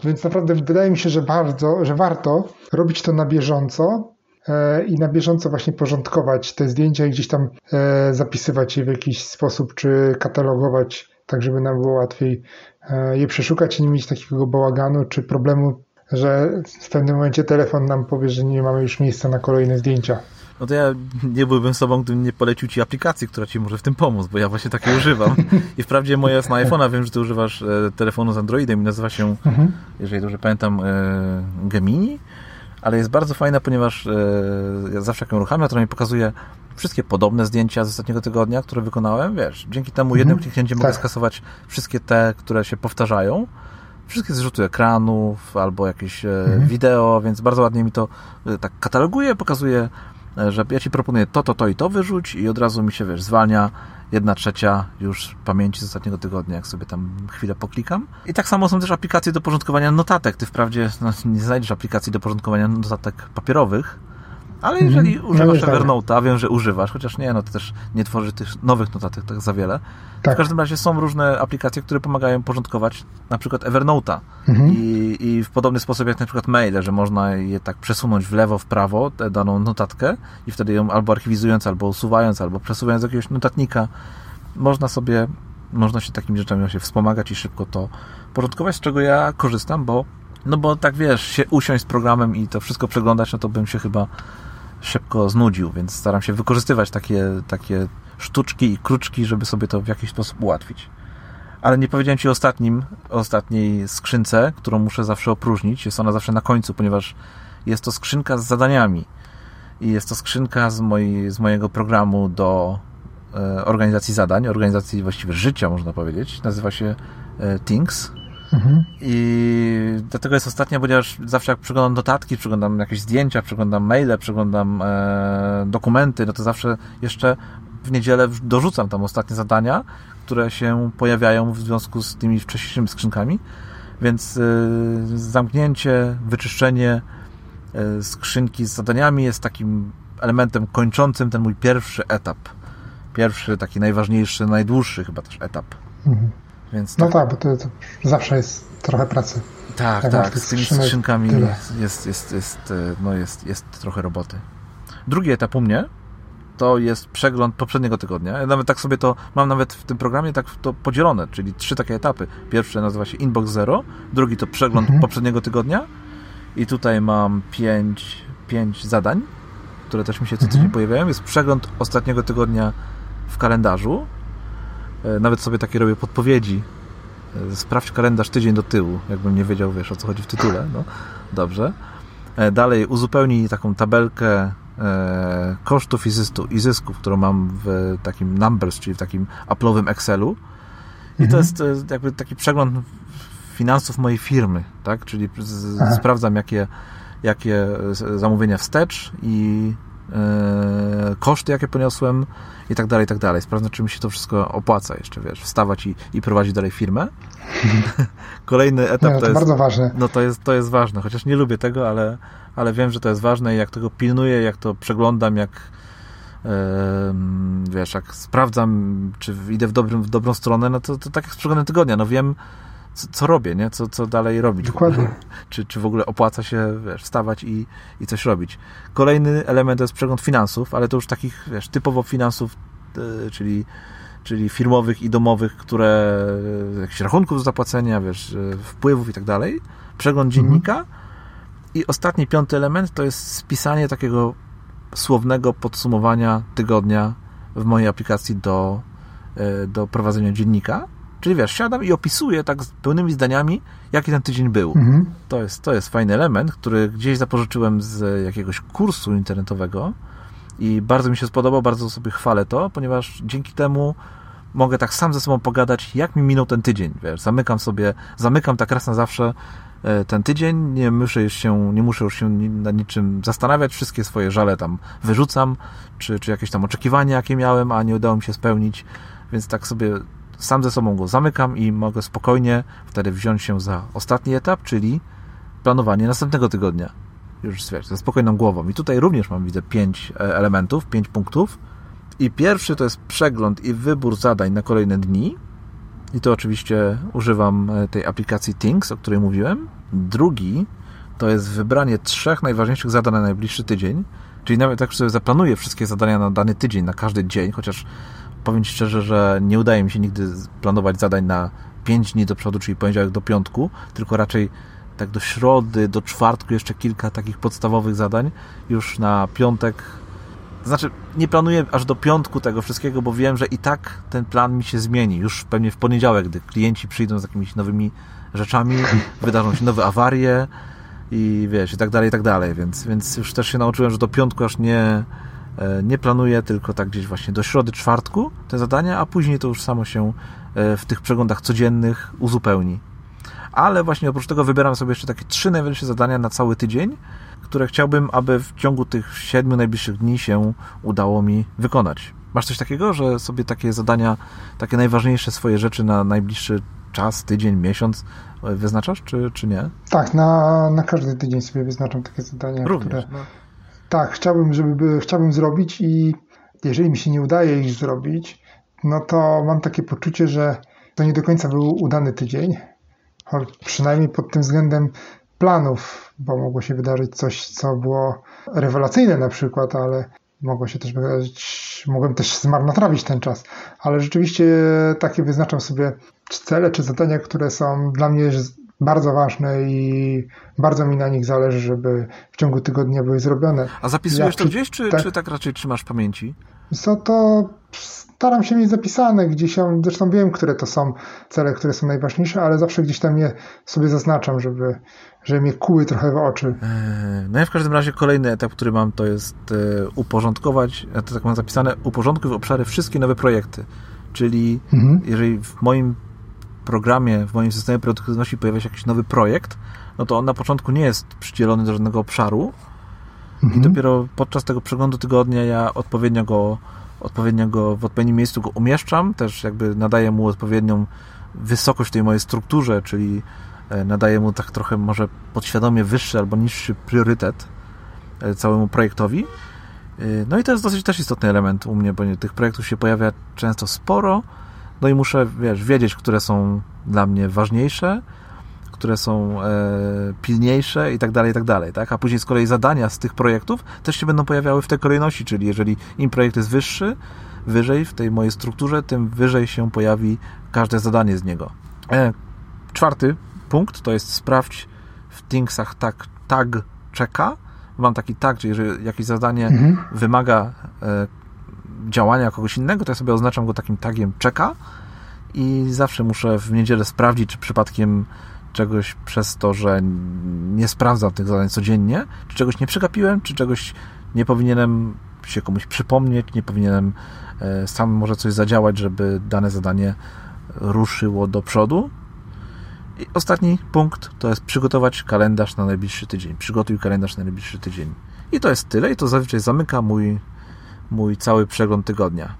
więc naprawdę wydaje mi się, że bardzo, że warto robić to na bieżąco e, i na bieżąco właśnie porządkować te zdjęcia i gdzieś tam e, zapisywać je w jakiś sposób, czy katalogować, tak żeby nam było łatwiej e, je przeszukać i nie mieć takiego bałaganu czy problemu, że w pewnym momencie telefon nam powie, że nie mamy już miejsca na kolejne zdjęcia. No to ja nie byłbym sobą, gdybym nie polecił Ci aplikacji, która Ci może w tym pomóc, bo ja właśnie takiej używam. I wprawdzie moja jest na iPhone'a, wiem, że Ty używasz e, telefonu z Androidem i nazywa się, mhm. jeżeli dobrze pamiętam, e, Gemini, ale jest bardzo fajna, ponieważ e, ja zawsze jak ją uruchamiam, to mi pokazuje wszystkie podobne zdjęcia z ostatniego tygodnia, które wykonałem, wiesz, dzięki temu mhm. jednym kliknięciem tak. mogę skasować wszystkie te, które się powtarzają. Wszystkie zrzuty ekranów albo jakieś e, mhm. wideo, więc bardzo ładnie mi to e, tak kataloguje, pokazuje, że ja Ci proponuję to, to, to i to wyrzuć i od razu mi się, wiesz, zwalnia jedna trzecia już pamięci z ostatniego tygodnia, jak sobie tam chwilę poklikam. I tak samo są też aplikacje do porządkowania notatek. Ty wprawdzie no, nie znajdziesz aplikacji do porządkowania notatek papierowych, ale jeżeli mm, używasz Evernota, tak. wiem, że używasz, chociaż nie, no to też nie tworzy tych nowych notatek tak za wiele. Tak. W każdym razie są różne aplikacje, które pomagają porządkować na przykład Evernota mm-hmm. I, i w podobny sposób jak na przykład maile, że można je tak przesunąć w lewo, w prawo, tę daną notatkę i wtedy ją albo archiwizując, albo usuwając, albo przesuwając do jakiegoś notatnika można sobie, można się takimi rzeczami się wspomagać i szybko to porządkować, z czego ja korzystam, bo no bo tak wiesz, się usiąść z programem i to wszystko przeglądać, no to bym się chyba szybko znudził, więc staram się wykorzystywać takie, takie sztuczki i kruczki, żeby sobie to w jakiś sposób ułatwić. Ale nie powiedziałem Ci o ostatnim, ostatniej skrzynce, którą muszę zawsze opróżnić. Jest ona zawsze na końcu, ponieważ jest to skrzynka z zadaniami i jest to skrzynka z, mojej, z mojego programu do e, organizacji zadań, organizacji właściwie życia, można powiedzieć. Nazywa się e, Things. Mhm. I dlatego jest ostatnia, ponieważ zawsze jak przeglądam notatki, przeglądam jakieś zdjęcia, przeglądam maile, przeglądam e, dokumenty, no to zawsze jeszcze w niedzielę dorzucam tam ostatnie zadania, które się pojawiają w związku z tymi wcześniejszymi skrzynkami, więc e, zamknięcie, wyczyszczenie e, skrzynki z zadaniami jest takim elementem kończącym ten mój pierwszy etap. Pierwszy, taki najważniejszy, najdłuższy chyba też etap. Mhm. Więc tak. No tak, bo to, to zawsze jest trochę pracy. Tak, tak, tak. Z tymi skrzynkami jest, jest, jest, no jest, jest trochę roboty. Drugi etap u mnie to jest przegląd poprzedniego tygodnia. Ja nawet tak sobie to, mam nawet w tym programie tak to podzielone, czyli trzy takie etapy. Pierwszy nazywa się Inbox Zero, drugi to przegląd mhm. poprzedniego tygodnia i tutaj mam pięć, pięć zadań, które też mi się co tydzień mhm. pojawiają. Jest przegląd ostatniego tygodnia w kalendarzu. Nawet sobie takie robię podpowiedzi. Sprawdź kalendarz tydzień do tyłu, jakbym nie wiedział, wiesz, o co chodzi w tytule. No, dobrze. Dalej uzupełnij taką tabelkę kosztów i zysków, którą mam w takim Numbers, czyli w takim Apple'owym Excelu. I mhm. to jest jakby taki przegląd finansów mojej firmy, tak? Czyli z- sprawdzam, jakie, jakie zamówienia wstecz i koszty, jakie poniosłem i tak dalej, i tak dalej. Sprawdzę, czy mi się to wszystko opłaca jeszcze, wiesz, wstawać i, i prowadzić dalej firmę. Kolejny etap nie, to, to jest... bardzo ważne. No to jest, to jest ważne, chociaż nie lubię tego, ale, ale wiem, że to jest ważne i jak tego pilnuję, jak to przeglądam, jak yy, wiesz, jak sprawdzam, czy idę w, dobrym, w dobrą stronę, no to, to tak jak z przeglądem tygodnia, no wiem, co, co robię, nie? Co, co dalej robić. Dokładnie. Czy, czy w ogóle opłaca się, wiesz, wstawać i, i coś robić. Kolejny element to jest przegląd finansów, ale to już takich, wiesz, typowo finansów, yy, czyli czyli firmowych i domowych, które jakichś rachunków do zapłacenia, wiesz, wpływów i tak dalej. Przegląd dziennika. Mhm. I ostatni, piąty element to jest spisanie takiego słownego podsumowania tygodnia w mojej aplikacji do, do prowadzenia dziennika. Czyli wiesz, siadam i opisuję tak z pełnymi zdaniami, jaki ten tydzień był. Mhm. To jest, to jest fajny element, który gdzieś zapożyczyłem z jakiegoś kursu internetowego i bardzo mi się spodobał, bardzo sobie chwalę to, ponieważ dzięki temu mogę tak sam ze sobą pogadać, jak mi minął ten tydzień, wiesz, zamykam sobie, zamykam tak raz na zawsze ten tydzień, nie muszę już się, nie muszę już się nad niczym zastanawiać, wszystkie swoje żale tam wyrzucam, czy, czy jakieś tam oczekiwania, jakie miałem, a nie udało mi się spełnić, więc tak sobie sam ze sobą go zamykam i mogę spokojnie wtedy wziąć się za ostatni etap, czyli planowanie następnego tygodnia. Już wiesz, ze spokojną głową. I tutaj również mam, widzę, pięć elementów, pięć punktów. I pierwszy to jest przegląd i wybór zadań na kolejne dni. I to oczywiście używam tej aplikacji Things, o której mówiłem. Drugi to jest wybranie trzech najważniejszych zadań na najbliższy tydzień. Czyli nawet tak sobie zaplanuję wszystkie zadania na dany tydzień, na każdy dzień, chociaż powiem Ci szczerze, że nie udaje mi się nigdy planować zadań na pięć dni do przodu, czyli poniedziałek do piątku, tylko raczej tak do środy, do czwartku jeszcze kilka takich podstawowych zadań, już na piątek, znaczy nie planuję aż do piątku tego wszystkiego, bo wiem, że i tak ten plan mi się zmieni, już pewnie w poniedziałek, gdy klienci przyjdą z jakimiś nowymi rzeczami, wydarzą się nowe awarie i wiesz, i tak dalej, i tak dalej, więc, więc już też się nauczyłem, że do piątku aż nie, nie planuję, tylko tak gdzieś właśnie do środy, czwartku te zadania, a później to już samo się w tych przeglądach codziennych uzupełni. Ale właśnie oprócz tego wybieram sobie jeszcze takie trzy najważniejsze zadania na cały tydzień, które chciałbym, aby w ciągu tych siedmiu najbliższych dni się udało mi wykonać. Masz coś takiego, że sobie takie zadania, takie najważniejsze swoje rzeczy na najbliższy czas, tydzień, miesiąc wyznaczasz, czy, czy nie? Tak, na, na każdy tydzień sobie wyznaczam takie zadania. Również, które... No. Tak, chciałbym, żeby, chciałbym zrobić i jeżeli mi się nie udaje ich zrobić, no to mam takie poczucie, że to nie do końca był udany tydzień. Przynajmniej pod tym względem planów, bo mogło się wydarzyć coś, co było rewelacyjne na przykład, ale mogło się też wydarzyć, mogłem też zmarnotrawić ten czas, ale rzeczywiście takie wyznaczam sobie cele czy zadania, które są dla mnie bardzo ważne i bardzo mi na nich zależy, żeby w ciągu tygodnia były zrobione. A zapisujesz ja, to gdzieś, czy tak, czy tak raczej trzymasz w pamięci? Co to... Staram się mieć zapisane gdzieś, zresztą wiem, które to są cele, które są najważniejsze, ale zawsze gdzieś tam je sobie zaznaczam, żeby, żeby mnie kuły trochę w oczy. No ja w każdym razie kolejny etap, który mam, to jest uporządkować, ja to tak mam zapisane, uporządkuj w obszary wszystkie nowe projekty, czyli mhm. jeżeli w moim programie, w moim systemie produktywności pojawia się jakiś nowy projekt, no to on na początku nie jest przydzielony do żadnego obszaru mhm. i dopiero podczas tego przeglądu tygodnia ja odpowiednio go odpowiednio go, w odpowiednim miejscu go umieszczam, też jakby nadaję mu odpowiednią wysokość tej mojej strukturze, czyli nadaję mu tak trochę może podświadomie wyższy albo niższy priorytet całemu projektowi. No i to jest dosyć też istotny element u mnie, bo tych projektów się pojawia często sporo, no i muszę, wiesz, wiedzieć, które są dla mnie ważniejsze, które są e, pilniejsze i tak dalej, i tak dalej, tak? A później z kolei zadania z tych projektów też się będą pojawiały w tej kolejności, czyli jeżeli im projekt jest wyższy, wyżej w tej mojej strukturze, tym wyżej się pojawi każde zadanie z niego. E, czwarty punkt to jest sprawdź w Thingsach tag, tag czeka. Mam taki tag, czyli jeżeli jakieś zadanie mhm. wymaga e, działania kogoś innego, to ja sobie oznaczam go takim tagiem czeka i zawsze muszę w niedzielę sprawdzić, czy przypadkiem czegoś przez to, że nie sprawdzam tych zadań codziennie, czy czegoś nie przegapiłem, czy czegoś nie powinienem się komuś przypomnieć, nie powinienem sam może coś zadziałać, żeby dane zadanie ruszyło do przodu. I ostatni punkt to jest przygotować kalendarz na najbliższy tydzień. Przygotuj kalendarz na najbliższy tydzień. I to jest tyle i to zazwyczaj zamyka mój, mój cały przegląd tygodnia.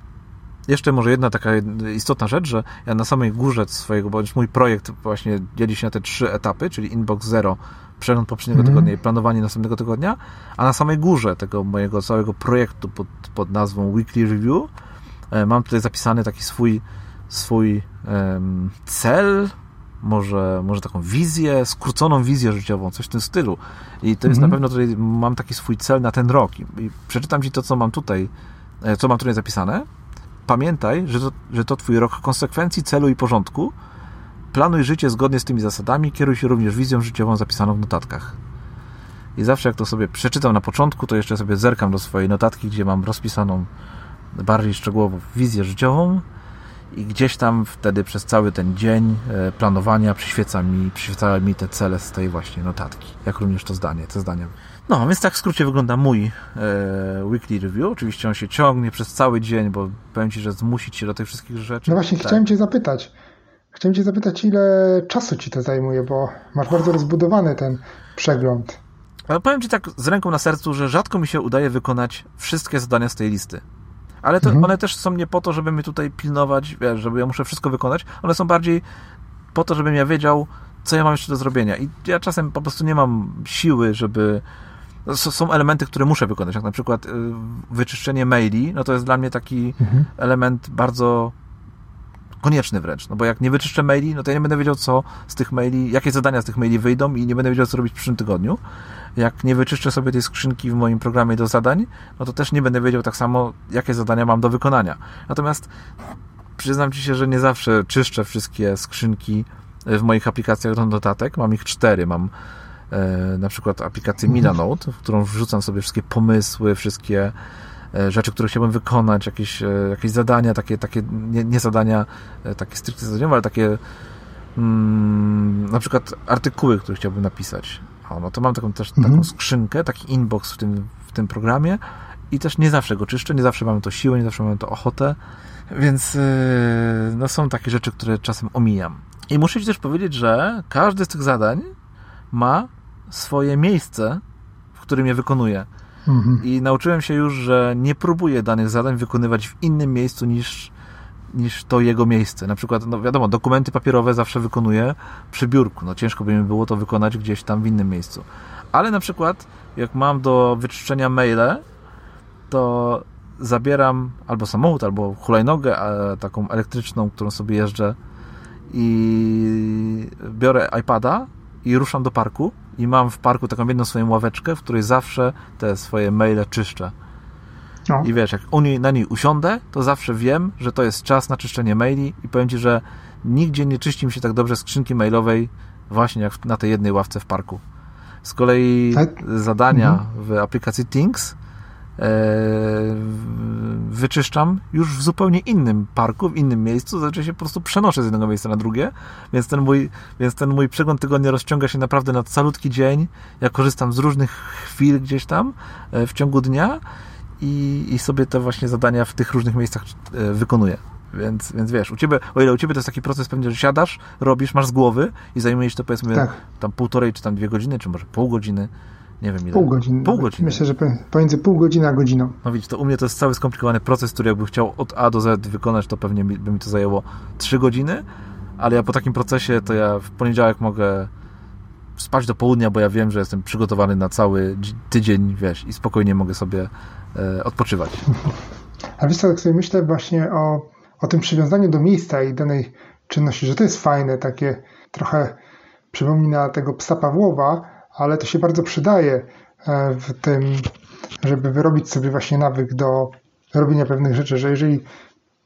Jeszcze może jedna taka istotna rzecz, że ja na samej górze swojego, bądź mój projekt właśnie dzieli się na te trzy etapy, czyli inbox zero, przegląd poprzedniego mm. tygodnia i planowanie następnego tygodnia, a na samej górze tego mojego całego projektu pod, pod nazwą Weekly Review mam tutaj zapisany taki swój, swój um, cel, może, może taką wizję, skróconą wizję życiową, coś w tym stylu. I to jest mm-hmm. na pewno, tutaj mam taki swój cel na ten rok. I przeczytam Ci to, co mam tutaj, co mam tutaj zapisane. Pamiętaj, że to, że to Twój rok konsekwencji, celu i porządku. Planuj życie zgodnie z tymi zasadami, kieruj się również wizją życiową zapisaną w notatkach. I zawsze jak to sobie przeczytam na początku, to jeszcze sobie zerkam do swojej notatki, gdzie mam rozpisaną bardziej szczegółowo wizję życiową i gdzieś tam wtedy przez cały ten dzień planowania przyświeca mi, przyświecały mi te cele z tej właśnie notatki, jak również to zdanie, te zdania. No, więc tak w skrócie wygląda mój e, weekly review. Oczywiście on się ciągnie przez cały dzień, bo powiem Ci, że zmusić się do tych wszystkich rzeczy. No właśnie, tak. chciałem Cię zapytać. Chciałem Cię zapytać, ile czasu Ci to zajmuje, bo masz bardzo rozbudowany ten przegląd. Ale powiem Ci tak z ręką na sercu, że rzadko mi się udaje wykonać wszystkie zadania z tej listy. Ale to, mhm. one też są nie po to, żeby mnie tutaj pilnować, wiesz, żeby ja muszę wszystko wykonać. One są bardziej po to, żebym ja wiedział, co ja mam jeszcze do zrobienia. I ja czasem po prostu nie mam siły, żeby... Są elementy, które muszę wykonać, jak na przykład wyczyszczenie maili. No to jest dla mnie taki mhm. element bardzo... konieczny wręcz, no bo jak nie wyczyszczę maili, no to ja nie będę wiedział, co z tych maili, jakie zadania z tych maili wyjdą i nie będę wiedział, co robić w przyszłym tygodniu. Jak nie wyczyszczę sobie tej skrzynki w moim programie do zadań, no to też nie będę wiedział tak samo, jakie zadania mam do wykonania. Natomiast przyznam Ci się, że nie zawsze czyszczę wszystkie skrzynki w moich aplikacjach do notatek. Mam ich cztery. Mam e, na przykład aplikację Milanote, w którą wrzucam sobie wszystkie pomysły, wszystkie rzeczy, które chciałbym wykonać, jakieś, jakieś zadania, takie, takie nie, nie zadania, takie stricte zadaniowe, ale takie mm, na przykład artykuły, które chciałbym napisać. O, no to mam taką też mhm. taką skrzynkę, taki inbox w tym, w tym programie i też nie zawsze go czyszczę, nie zawsze mam to siłę, nie zawsze mam to ochotę, więc yy, no są takie rzeczy, które czasem omijam. I muszę Ci też powiedzieć, że każdy z tych zadań ma swoje miejsce, w którym je wykonuję. I nauczyłem się już, że nie próbuję danych zadań wykonywać w innym miejscu niż, niż to jego miejsce. Na przykład, no wiadomo, dokumenty papierowe zawsze wykonuję przy biurku. No ciężko by mi było to wykonać gdzieś tam w innym miejscu. Ale na przykład, jak mam do wyczyszczenia maile, to zabieram albo samochód, albo hulajnogę taką elektryczną, którą sobie jeżdżę i biorę iPada i ruszam do parku. I mam w parku taką jedną swoją ławeczkę, w której zawsze te swoje maile czyszczę. No. I wiesz, jak u niej, na niej usiądę, to zawsze wiem, że to jest czas na czyszczenie maili i powiem Ci, że nigdzie nie czyści mi się tak dobrze skrzynki mailowej właśnie jak na tej jednej ławce w parku. Z kolei tak? zadania mhm. w aplikacji Things yy, wyczyszczam już w zupełnie innym parku, w innym miejscu, znaczy się po prostu przenoszę z jednego miejsca na drugie, więc ten mój, więc ten mój przegląd tygodnia rozciąga się naprawdę na calutki dzień, ja korzystam z różnych chwil gdzieś tam w ciągu dnia i, i sobie te właśnie zadania w tych różnych miejscach wykonuję. Więc, więc wiesz, u Ciebie, o ile u Ciebie to jest taki proces pewnie, że siadasz, robisz, masz z głowy i zajmujesz to powiedzmy tak. tam półtorej czy tam dwie godziny, czy może pół godziny. Nie wiem ile. Pół godziny. Pół godziny. Myślę, że pomiędzy pół godziny a godziną. No widzisz, to u mnie to jest cały skomplikowany proces, który jakbym chciał od A do Z wykonać, to pewnie by mi to zajęło trzy godziny, ale ja po takim procesie to ja w poniedziałek mogę spać do południa, bo ja wiem, że jestem przygotowany na cały tydzień, wiesz, i spokojnie mogę sobie e, odpoczywać. A wiesz co, tak sobie myślę właśnie o, o tym przywiązaniu do miejsca i danej czynności, że to jest fajne, takie trochę przypomina tego psa Pawłowa, ale to się bardzo przydaje w tym, żeby wyrobić sobie właśnie nawyk do robienia pewnych rzeczy, że jeżeli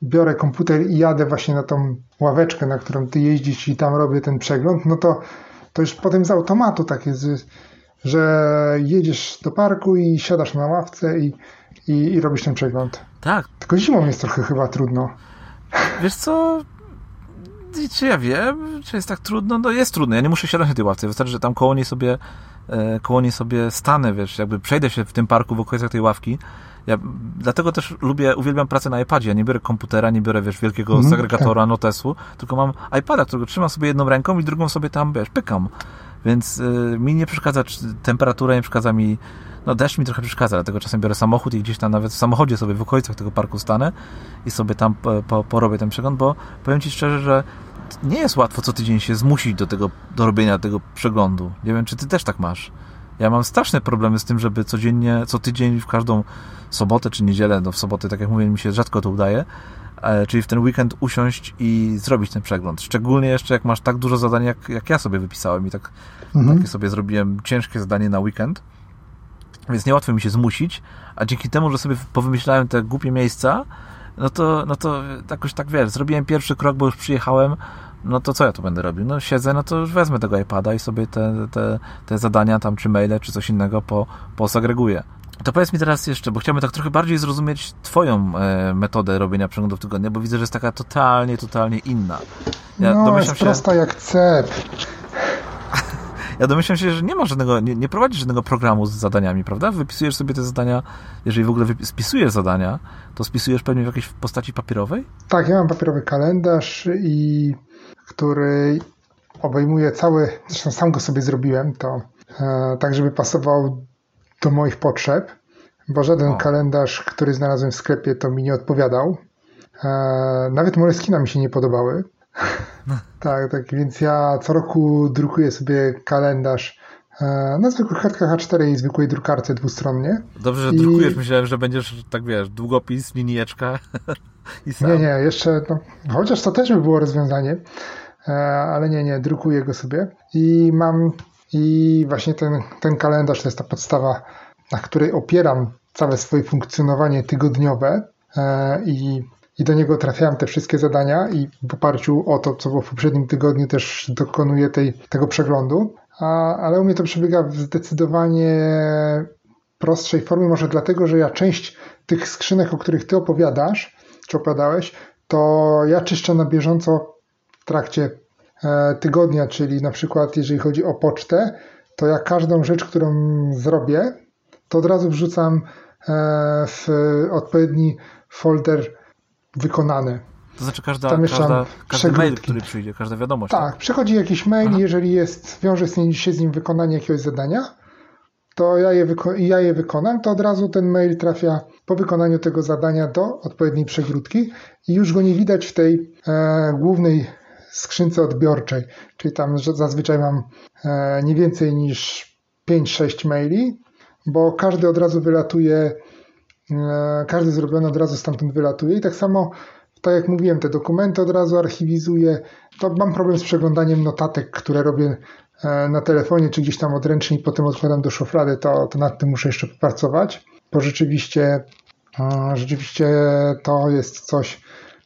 biorę komputer i jadę właśnie na tą ławeczkę, na którą ty jeździsz i tam robię ten przegląd, no to, to już potem z automatu tak jest, że jedziesz do parku i siadasz na ławce i, i, i robisz ten przegląd. Tak. Tylko zimą jest trochę chyba trudno. Wiesz co... Czy ja wiem, czy jest tak trudno? No jest trudno, ja nie muszę siadać na tej ławce, wystarczy, że tam koło niej sobie, koło niej sobie stanę, wiesz, jakby przejdę się w tym parku w okolicach tej ławki. Ja dlatego też lubię, uwielbiam pracę na iPadzie, ja nie biorę komputera, nie biorę, wiesz, wielkiego mm, segregatora, tak. notesu, tylko mam iPada, którego trzymam sobie jedną ręką i drugą sobie tam, wiesz, pykam. Więc y, mi nie przeszkadza temperatura, nie przeszkadza mi, no deszcz mi trochę przeszkadza, dlatego czasem biorę samochód i gdzieś tam nawet w samochodzie sobie w okolicach tego parku stanę i sobie tam po, po, porobię ten przegląd, bo powiem Ci szczerze, że nie jest łatwo co tydzień się zmusić do tego, do robienia tego przeglądu. Nie wiem, czy Ty też tak masz. Ja mam straszne problemy z tym, żeby codziennie, co tydzień, w każdą sobotę czy niedzielę, no w sobotę, tak jak mówię, mi się rzadko to udaje, czyli w ten weekend usiąść i zrobić ten przegląd. Szczególnie jeszcze jak masz tak dużo zadań, jak, jak ja sobie wypisałem i tak, mhm. takie sobie zrobiłem ciężkie zadanie na weekend, więc niełatwo mi się zmusić, a dzięki temu, że sobie powymyślałem te głupie miejsca, no to, no to jakoś tak, wiesz, zrobiłem pierwszy krok, bo już przyjechałem, no to co ja tu będę robił? No siedzę, no to już wezmę tego iPada i sobie te, te, te zadania tam, czy maile, czy coś innego po, posegreguję. To powiedz mi teraz jeszcze, bo chciałbym tak trochę bardziej zrozumieć twoją e, metodę robienia przeglądów tygodnia, bo widzę, że jest taka totalnie, totalnie inna. Ja no, jest się... prosta jak cep. Ja domyślam się, że nie ma żadnego, nie, nie prowadzisz żadnego programu z zadaniami, prawda? Wypisujesz sobie te zadania, jeżeli w ogóle spisujesz zadania, to spisujesz pewnie w jakiejś postaci papierowej? Tak, ja mam papierowy kalendarz, i który obejmuje cały, zresztą sam go sobie zrobiłem, to e, tak, żeby pasował do moich potrzeb, bo żaden o. kalendarz, który znalazłem w sklepie, to mi nie odpowiadał. E, nawet Moleskina mi się nie podobały. No. Tak, tak, więc ja co roku drukuję sobie kalendarz e, na zwykłych kartkach A cztery i zwykłej drukarce dwustronnie. Dobrze, że I... drukujesz, myślałem, że będziesz, tak wiesz, długopis, linijeczka i sam. Nie, nie, jeszcze, no, chociaż to też by było rozwiązanie, e, ale nie, nie, drukuję go sobie i mam, i właśnie ten, ten kalendarz to jest ta podstawa, na której opieram całe swoje funkcjonowanie tygodniowe e, i I do niego trafiają te wszystkie zadania i w oparciu o to, co było w poprzednim tygodniu, też dokonuję tej, tego przeglądu. A, ale u mnie to przebiega w zdecydowanie prostszej formie, może dlatego, że ja część tych skrzynek, o których ty opowiadasz, czy opowiadałeś, to ja czyszczę na bieżąco w trakcie e, tygodnia, czyli na przykład jeżeli chodzi o pocztę, to ja każdą rzecz, którą zrobię, to od razu wrzucam e, w odpowiedni folder wykonane. To znaczy każda, każda, każdy mail, który przyjdzie, każda wiadomość. Tak, tak? Przychodzi jakiś mail, Aha. jeżeli jest, wiąże się z nim wykonanie jakiegoś zadania, to ja je, wyko- ja je wykonam, to od razu ten mail trafia po wykonaniu tego zadania do odpowiedniej przegródki i już go nie widać w tej e, głównej skrzynce odbiorczej, czyli tam zazwyczaj mam e, nie więcej niż pięć sześć maili, bo każdy od razu wylatuje Każdy zrobiony od razu stamtąd wylatuje i tak samo, tak jak mówiłem, te dokumenty od razu archiwizuję. To mam problem z przeglądaniem notatek, które robię na telefonie czy gdzieś tam odręcznie i potem odkładam do szuflady, to, to nad tym muszę jeszcze popracować, bo rzeczywiście, rzeczywiście to jest coś,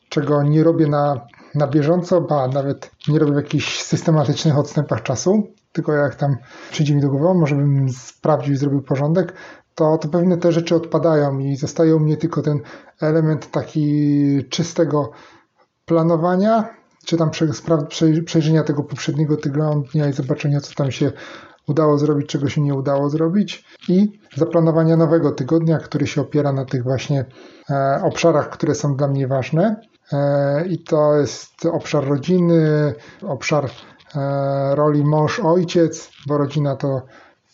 czego nie robię na, na bieżąco, ba, nawet nie robię w jakichś systematycznych odstępach czasu, tylko jak tam przyjdzie mi do głowy, może bym sprawdził i zrobił porządek, To, to pewne te rzeczy odpadają i zostaje u mnie tylko ten element taki czystego planowania, czy tam przejrzenia tego poprzedniego tygodnia i zobaczenia, co tam się udało zrobić, czego się nie udało zrobić i zaplanowania nowego tygodnia, który się opiera na tych właśnie e, obszarach, które są dla mnie ważne e, i to jest obszar rodziny, obszar e, roli mąż, ojciec, bo rodzina to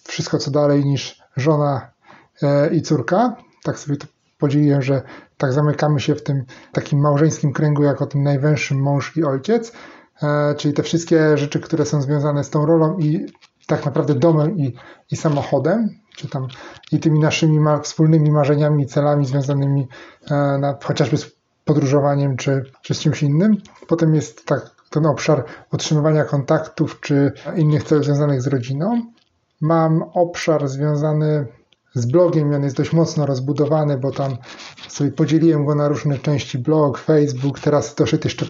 wszystko co dalej niż żona i córka, tak sobie to podzieliłem, że tak zamykamy się w tym takim małżeńskim kręgu jako tym najwęższym mąż i ojciec, e, czyli te wszystkie rzeczy, które są związane z tą rolą i tak naprawdę domem i, i samochodem, czy tam i tymi naszymi ma- wspólnymi marzeniami i celami związanymi e, na, chociażby z podróżowaniem czy, czy z czymś innym. Potem jest tak, ten obszar utrzymywania kontaktów czy innych celów związanych z rodziną. Mam obszar związany z blogiem, on jest dość mocno rozbudowany, bo tam sobie podzieliłem go na różne części, blog, Facebook, teraz doszedł jeszcze,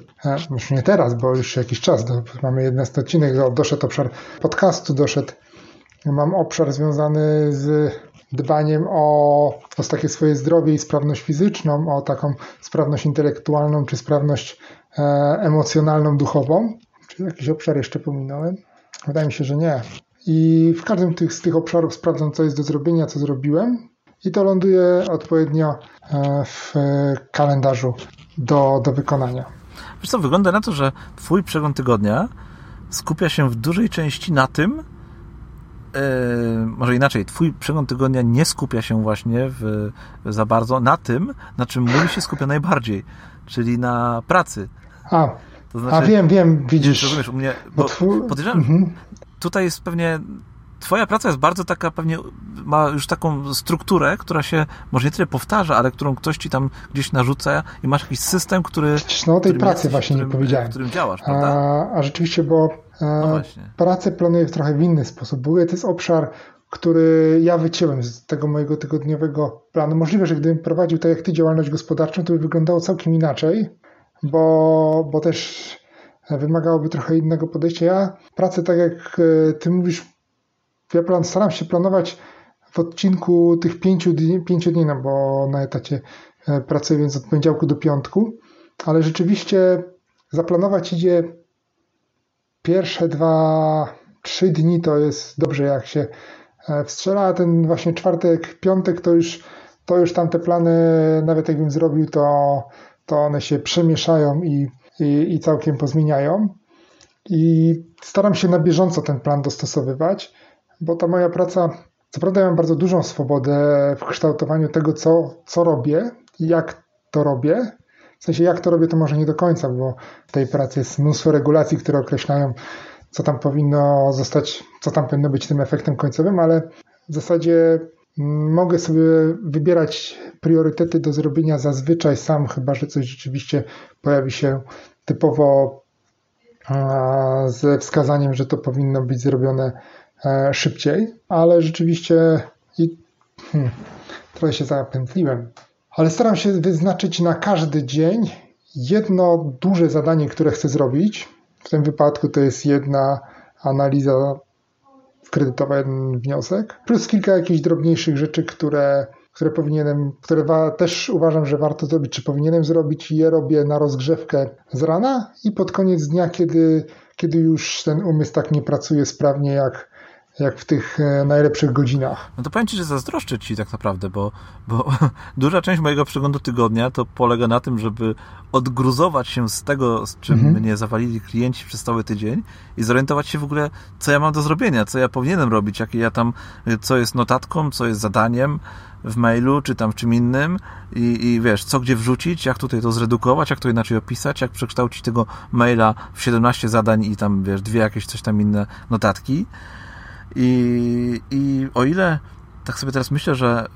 już nie teraz, bo już jakiś czas, do, mamy jedenasty odcinek, doszedł obszar podcastu, doszedł, mam obszar związany z dbaniem o, o takie swoje zdrowie i sprawność fizyczną, o taką sprawność intelektualną, czy sprawność e, emocjonalną, duchową, czy jakiś obszar jeszcze pominąłem? Wydaje mi się, że nie. I w każdym tych, z tych obszarów sprawdzam, co jest do zrobienia, co zrobiłem i to ląduje odpowiednio w kalendarzu do, do wykonania. Wiesz co, wygląda na to, że twój przegląd tygodnia skupia się w dużej części na tym, yy, może inaczej, twój przegląd tygodnia nie skupia się właśnie w, za bardzo na tym, na czym mój się skupia najbardziej, czyli na pracy. A, to znaczy, a wiem, wiem, widzisz. Rozumiesz, u mnie, bo bo twój... podejrzewam, mhm. Tutaj jest pewnie twoja praca jest bardzo taka, pewnie ma już taką strukturę, która się może nie tyle powtarza, ale którą ktoś ci tam gdzieś narzuca i masz jakiś system, który... No o tej pracy jesteś, właśnie którym, nie powiedziałem. W którym działasz, prawda? A, a rzeczywiście, bo a, no pracę planuję w trochę w inny sposób. Bo to jest obszar, który ja wyciąłem z tego mojego tygodniowego planu. Możliwe, że gdybym prowadził tak jak ty działalność gospodarczą, to by wyglądało całkiem inaczej, bo, bo też wymagałoby trochę innego podejścia. Ja pracę, tak jak ty mówisz, ja plan, staram się planować w odcinku tych pięciu dni, pięciu dni, no bo na etacie pracuję, więc od poniedziałku do piątku, ale rzeczywiście zaplanować idzie pierwsze dwa, trzy dni, to jest dobrze jak się wstrzela, a ten właśnie czwartek, piątek to już, to już tamte plany, nawet jakbym zrobił, to, to one się przemieszają i, i, i całkiem pozmieniają. I staram się na bieżąco ten plan dostosowywać, bo ta moja praca, co prawda ja mam bardzo dużą swobodę w kształtowaniu tego, co, co robię i jak to robię. W sensie jak to robię, to może nie do końca, bo w tej pracy jest mnóstwo regulacji, które określają, co tam powinno zostać, co tam powinno być tym efektem końcowym, ale w zasadzie mogę sobie wybierać priorytety do zrobienia zazwyczaj sam, chyba że coś rzeczywiście pojawi się typowo ze wskazaniem, że to powinno być zrobione szybciej, ale rzeczywiście i, hmm, trochę się zapętliłem, ale staram się wyznaczyć na każdy dzień jedno duże zadanie, które chcę zrobić. W tym wypadku to jest jedna analiza kredytowa, jeden wniosek, plus kilka jakichś drobniejszych rzeczy, które, które powinienem, które wa- też uważam, że warto zrobić, czy powinienem zrobić, je robię na rozgrzewkę z rana i pod koniec dnia, kiedy, kiedy już ten umysł tak nie pracuje sprawnie jak, jak w tych najlepszych godzinach. No to powiem ci, że zazdroszczę ci tak naprawdę, bo, bo duża część mojego przeglądu tygodnia to polega na tym, żeby odgruzować się z tego, z czym mhm. mnie zawalili klienci przez cały tydzień i zorientować się w ogóle, co ja mam do zrobienia, co ja powinienem robić, jakie ja tam, co jest notatką, co jest zadaniem w mailu, czy tam w czym innym i, i wiesz, co gdzie wrzucić, jak tutaj to zredukować, jak to inaczej opisać, jak przekształcić tego maila w siedemnaście zadań i tam, wiesz, dwie jakieś coś tam inne notatki. I, I o ile tak sobie teraz myślę, że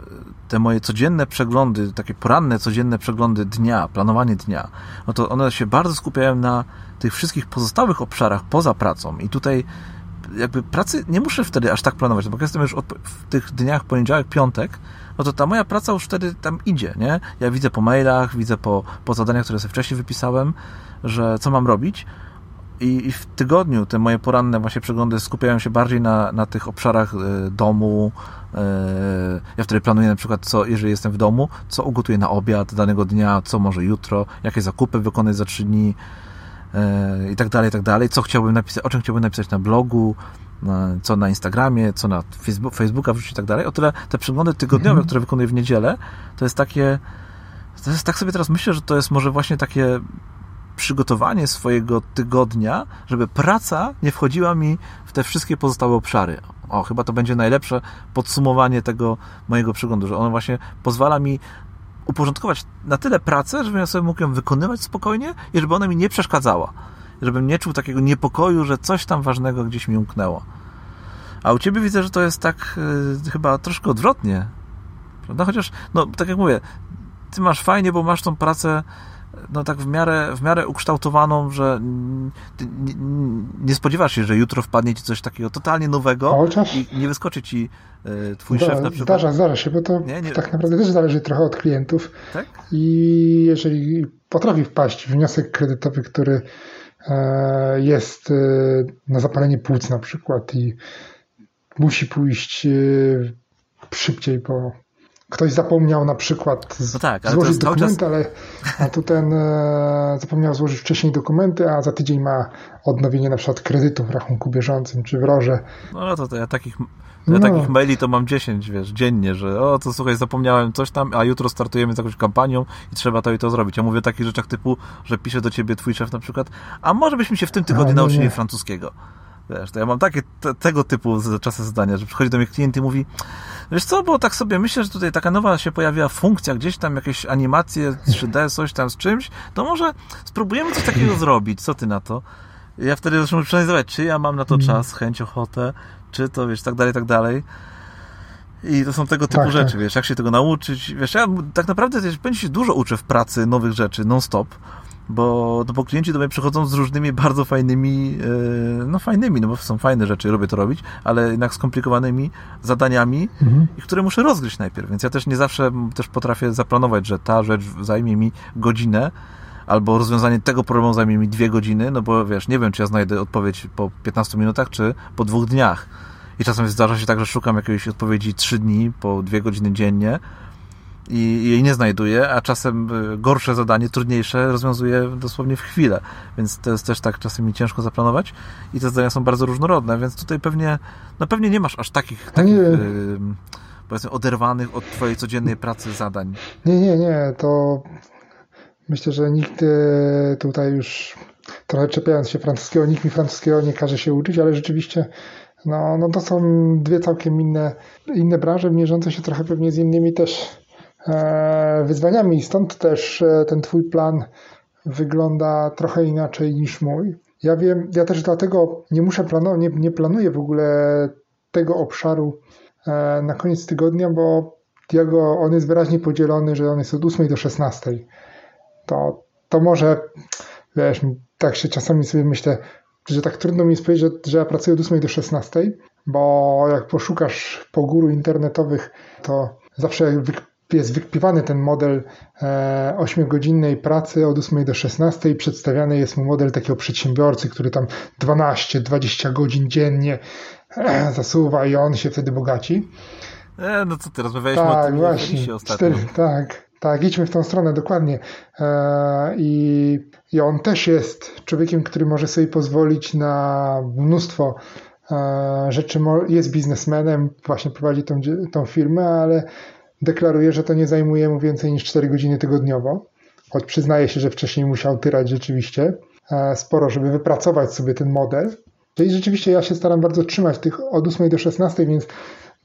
te moje codzienne przeglądy, takie poranne codzienne przeglądy dnia, planowanie dnia, no to one się bardzo skupiają na tych wszystkich pozostałych obszarach poza pracą i tutaj jakby pracy nie muszę wtedy aż tak planować, bo jak jestem już od, w tych dniach poniedziałek, piątek, no to ta moja praca już wtedy tam idzie, nie? Ja widzę po mailach, widzę po, po zadaniach, które sobie wcześniej wypisałem, że co mam robić. I w tygodniu te moje poranne właśnie przeglądy skupiają się bardziej na, na tych obszarach domu. Ja wtedy planuję na przykład, co, jeżeli jestem w domu, co ugotuję na obiad danego dnia, co może jutro, jakie zakupy wykonać za trzy dni i tak dalej, i tak dalej. Co chciałbym napisać, o czym chciałbym napisać na blogu, co na Instagramie, co na Facebook, Facebooka wrzucić i tak dalej. O tyle te przeglądy tygodniowe, mm. które wykonuję w niedzielę, to jest takie... To jest, tak sobie teraz myślę, że to jest może właśnie takie... przygotowanie swojego tygodnia, żeby praca nie wchodziła mi w te wszystkie pozostałe obszary. O, chyba to będzie najlepsze podsumowanie tego mojego przeglądu, że ono właśnie pozwala mi uporządkować na tyle pracę, żebym ja sobie mógł ją wykonywać spokojnie i żeby ona mi nie przeszkadzała. Żebym nie czuł takiego niepokoju, że coś tam ważnego gdzieś mi umknęło. A u ciebie widzę, że to jest tak yy, chyba troszkę odwrotnie. Prawda? Chociaż, no tak jak mówię, ty masz fajnie, bo masz tą pracę no tak w miarę, w miarę ukształtowaną, że nie, nie spodziewasz się, że jutro wpadnie ci coś takiego totalnie nowego chociaż i nie wyskoczy ci y, twój da, szef na przykład. Zdarza, zdarza się, bo to nie, nie. tak naprawdę też zależy trochę od klientów. Tak? I jeżeli potrafi wpaść wniosek kredytowy, który e, jest e, na zapalenie płuc na przykład i musi pójść e, szybciej, bo ktoś zapomniał na przykład z, no tak, ale złożyć dokumenty, ale a tu ten e, zapomniał złożyć wcześniej dokumenty, a za tydzień ma odnowienie na przykład kredytu w rachunku bieżącym czy w RORze. No to, to ja takich ja no. takich maili to mam dziesięć, wiesz, dziennie, że o to słuchaj, zapomniałem coś tam, a jutro startujemy z jakąś kampanią i trzeba to i to zrobić. Ja mówię o takich rzeczach typu, że pisze do ciebie twój szef na przykład, a może byśmy się w tym tygodniu nauczyli nie. francuskiego. Wiesz, to ja mam takie te, tego typu czasem zadania, że przychodzi do mnie klient i mówi wiesz co, bo tak sobie myślę, że tutaj taka nowa się pojawiła funkcja, gdzieś tam jakieś animacje trzy D, coś tam z czymś, to może spróbujemy coś takiego zrobić, co ty na to? Ja wtedy muszę przeanalizować, czy ja mam na to czas, chęć, ochotę, czy to, wiesz, tak dalej, tak dalej. I to są tego typu tak, rzeczy, tak. Wiesz, jak się tego nauczyć. Wiesz, ja tak naprawdę też będzie się dużo uczę w pracy nowych rzeczy, non-stop, bo, no, bo klienci do mnie przychodzą z różnymi bardzo fajnymi, yy, no fajnymi, no bo są fajne rzeczy, lubię to robić, ale jednak skomplikowanymi zadaniami, mhm. i które muszę rozgryźć najpierw, więc ja też nie zawsze też potrafię zaplanować, że ta rzecz zajmie mi godzinę, albo rozwiązanie tego problemu zajmie mi dwie godziny, no bo wiesz, nie wiem, czy ja znajdę odpowiedź po piętnastu minutach, czy po dwóch dniach. I czasem zdarza się tak, że szukam jakiejś odpowiedzi trzy dni po dwie godziny dziennie i jej nie znajduję, a czasem gorsze zadanie, trudniejsze rozwiązuję dosłownie w chwilę, więc to jest też tak czasem mi ciężko zaplanować i te zadania są bardzo różnorodne, więc tutaj pewnie, no pewnie nie masz aż takich, takich yy, powiedzmy oderwanych od twojej codziennej pracy zadań. Nie, nie, nie, to myślę, że nikt tutaj już trochę czepiając się francuskiego, nikt mi francuskiego nie każe się uczyć, ale rzeczywiście No, no to są dwie całkiem inne, inne branże, mierzące się trochę pewnie z innymi też e, wyzwaniami. Stąd też e, ten twój plan wygląda trochę inaczej niż mój. Ja wiem, ja też dlatego nie muszę planować, nie, nie planuję w ogóle tego obszaru e, na koniec tygodnia, bo ja go, on jest wyraźnie podzielony, że on jest od ósmej do szesnastej. To, to może, wiesz, tak się czasami sobie myślę, że tak trudno mi jest powiedzieć, że, że ja pracuję od ósmej do szesnastej, bo jak poszukasz po guru internetowych, to zawsze jest wykpiwany ten model ośmiogodzinnej pracy od ósmej do szesnastej. Przedstawiany jest mu model takiego przedsiębiorcy, który tam dwanaście dwadzieścia godzin dziennie zasuwa i on się wtedy bogaci. E, no co ty, rozmawialiśmy tak, o tym właśnie, ostatnio. Cztery, tak, Tak, idźmy w tą stronę, dokładnie. I, I on też jest człowiekiem, który może sobie pozwolić na mnóstwo rzeczy. Jest biznesmenem, właśnie prowadzi tą, tą firmę, ale deklaruje, że to nie zajmuje mu więcej niż cztery godziny tygodniowo. Choć przyznaje się, że wcześniej musiał tyrać rzeczywiście sporo, żeby wypracować sobie ten model. I rzeczywiście ja się staram bardzo trzymać tych od ósmej do szesnastej, więc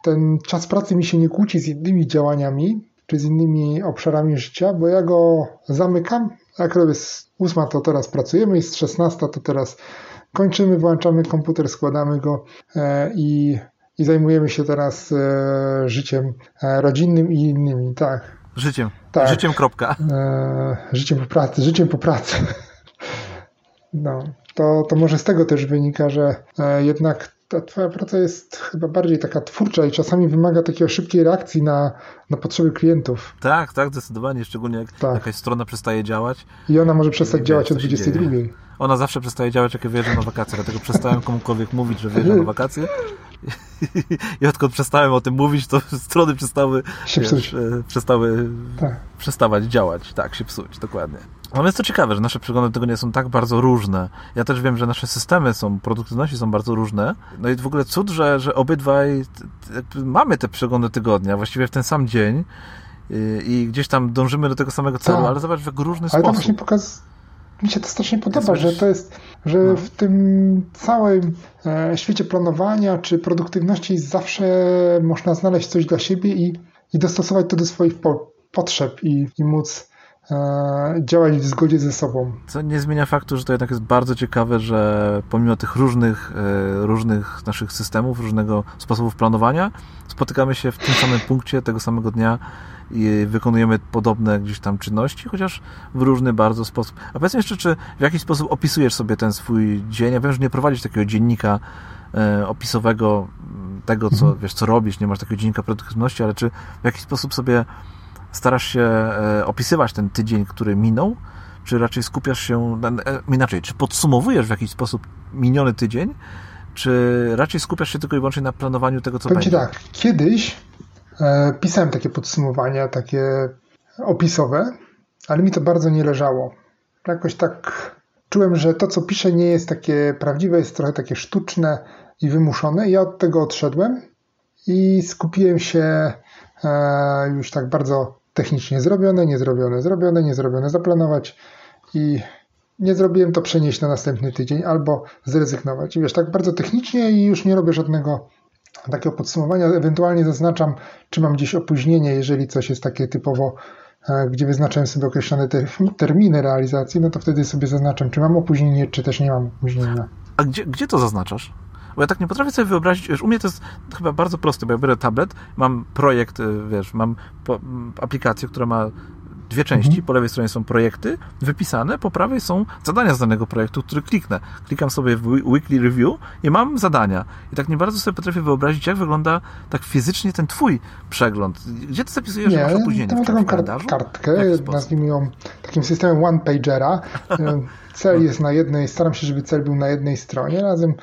ten czas pracy mi się nie kłóci z innymi działaniami, czy z innymi obszarami życia, bo ja go zamykam. Jak robię z ósmej to teraz pracujemy i z szesnastej to teraz kończymy, włączamy komputer, składamy go i, i zajmujemy się teraz życiem rodzinnym i innymi. Tak. Życiem. Tak. Życiem kropka. Życiem po pracy. Życiem po pracy. No, to, to może z tego też wynika, że jednak ta twoja praca jest chyba bardziej taka twórcza i czasami wymaga takiej szybkiej reakcji na, na potrzeby klientów. Tak, tak, zdecydowanie, szczególnie jak tak. Jakaś strona przestaje działać. I ona może przestać I działać od dwudziestej drugiej. Ona zawsze przestaje działać, jak ja wyjeżdżam na wakacje, dlatego przestałem komukolwiek mówić, że wyjeżdżam na wakacje i odkąd przestałem o tym mówić, to strony przestały się psuć. Wiesz, przestały tak. przestawać działać, tak, się psuć, dokładnie. No więc to ciekawe, że nasze przeglądy do tego nie są tak bardzo różne. Ja też wiem, że nasze systemy są, produktywności są bardzo różne. No i w ogóle cud, że, że obydwaj mamy te przeglądy tygodnia, właściwie w ten sam dzień i gdzieś tam dążymy do tego samego celu, tak. Ale zobacz, w jak różny ale sposób. Ale to właśnie pokaz... Mi się to strasznie podoba, że to jest, że no. w tym całym świecie planowania czy produktywności zawsze można znaleźć coś dla siebie i, i dostosować to do swoich po, potrzeb i, i móc działać w zgodzie ze sobą. Co nie zmienia faktu, że to jednak jest bardzo ciekawe, że pomimo tych różnych, różnych naszych systemów, różnego sposobów planowania, spotykamy się w tym samym punkcie tego samego dnia i wykonujemy podobne gdzieś tam czynności, chociaż w różny bardzo sposób. A powiedz mi jeszcze, czy w jakiś sposób opisujesz sobie ten swój dzień? Ja wiem, że nie prowadzisz takiego dziennika opisowego tego, co, mhm. wiesz, co robisz, nie masz takiego dziennika produktywności, ale czy w jakiś sposób sobie starasz się opisywać ten tydzień, który minął, czy raczej skupiasz się, na, inaczej, czy podsumowujesz w jakiś sposób miniony tydzień, czy raczej skupiasz się tylko i wyłącznie na planowaniu tego, co będzie? Powiem ci tak, kiedyś e, pisałem takie podsumowania, takie opisowe, ale mi to bardzo nie leżało. Jakoś tak czułem, że to, co piszę, nie jest takie prawdziwe, jest trochę takie sztuczne i wymuszone. Ja od tego odszedłem i skupiłem się e, już tak bardzo technicznie zrobione, niezrobione, zrobione, niezrobione, zaplanować i nie zrobiłem to przenieść na następny tydzień albo zrezygnować. I wiesz, tak bardzo technicznie i już nie robię żadnego takiego podsumowania. Ewentualnie zaznaczam, czy mam gdzieś opóźnienie, jeżeli coś jest takie typowo, gdzie wyznaczałem sobie określone te terminy realizacji, no to wtedy sobie zaznaczam, czy mam opóźnienie, czy też nie mam opóźnienia. A gdzie, gdzie to zaznaczasz? Bo ja tak nie potrafię sobie wyobrazić, wiesz, u mnie to jest chyba bardzo proste, bo ja biorę tablet, mam projekt, wiesz, mam po, aplikację, która ma dwie części, mhm. po lewej stronie są projekty wypisane, po prawej są zadania z danego projektu, który kliknę. Klikam sobie w weekly review i mam zadania. I tak nie bardzo sobie potrafię wyobrazić, jak wygląda tak fizycznie ten twój przegląd. Gdzie ty zapisujesz jakieś opóźnienie? Mam taką kart- kartkę, nazwijmy ją takim systemem one-pagera. Cel jest na jednej, staram się, żeby cel był na jednej stronie, razem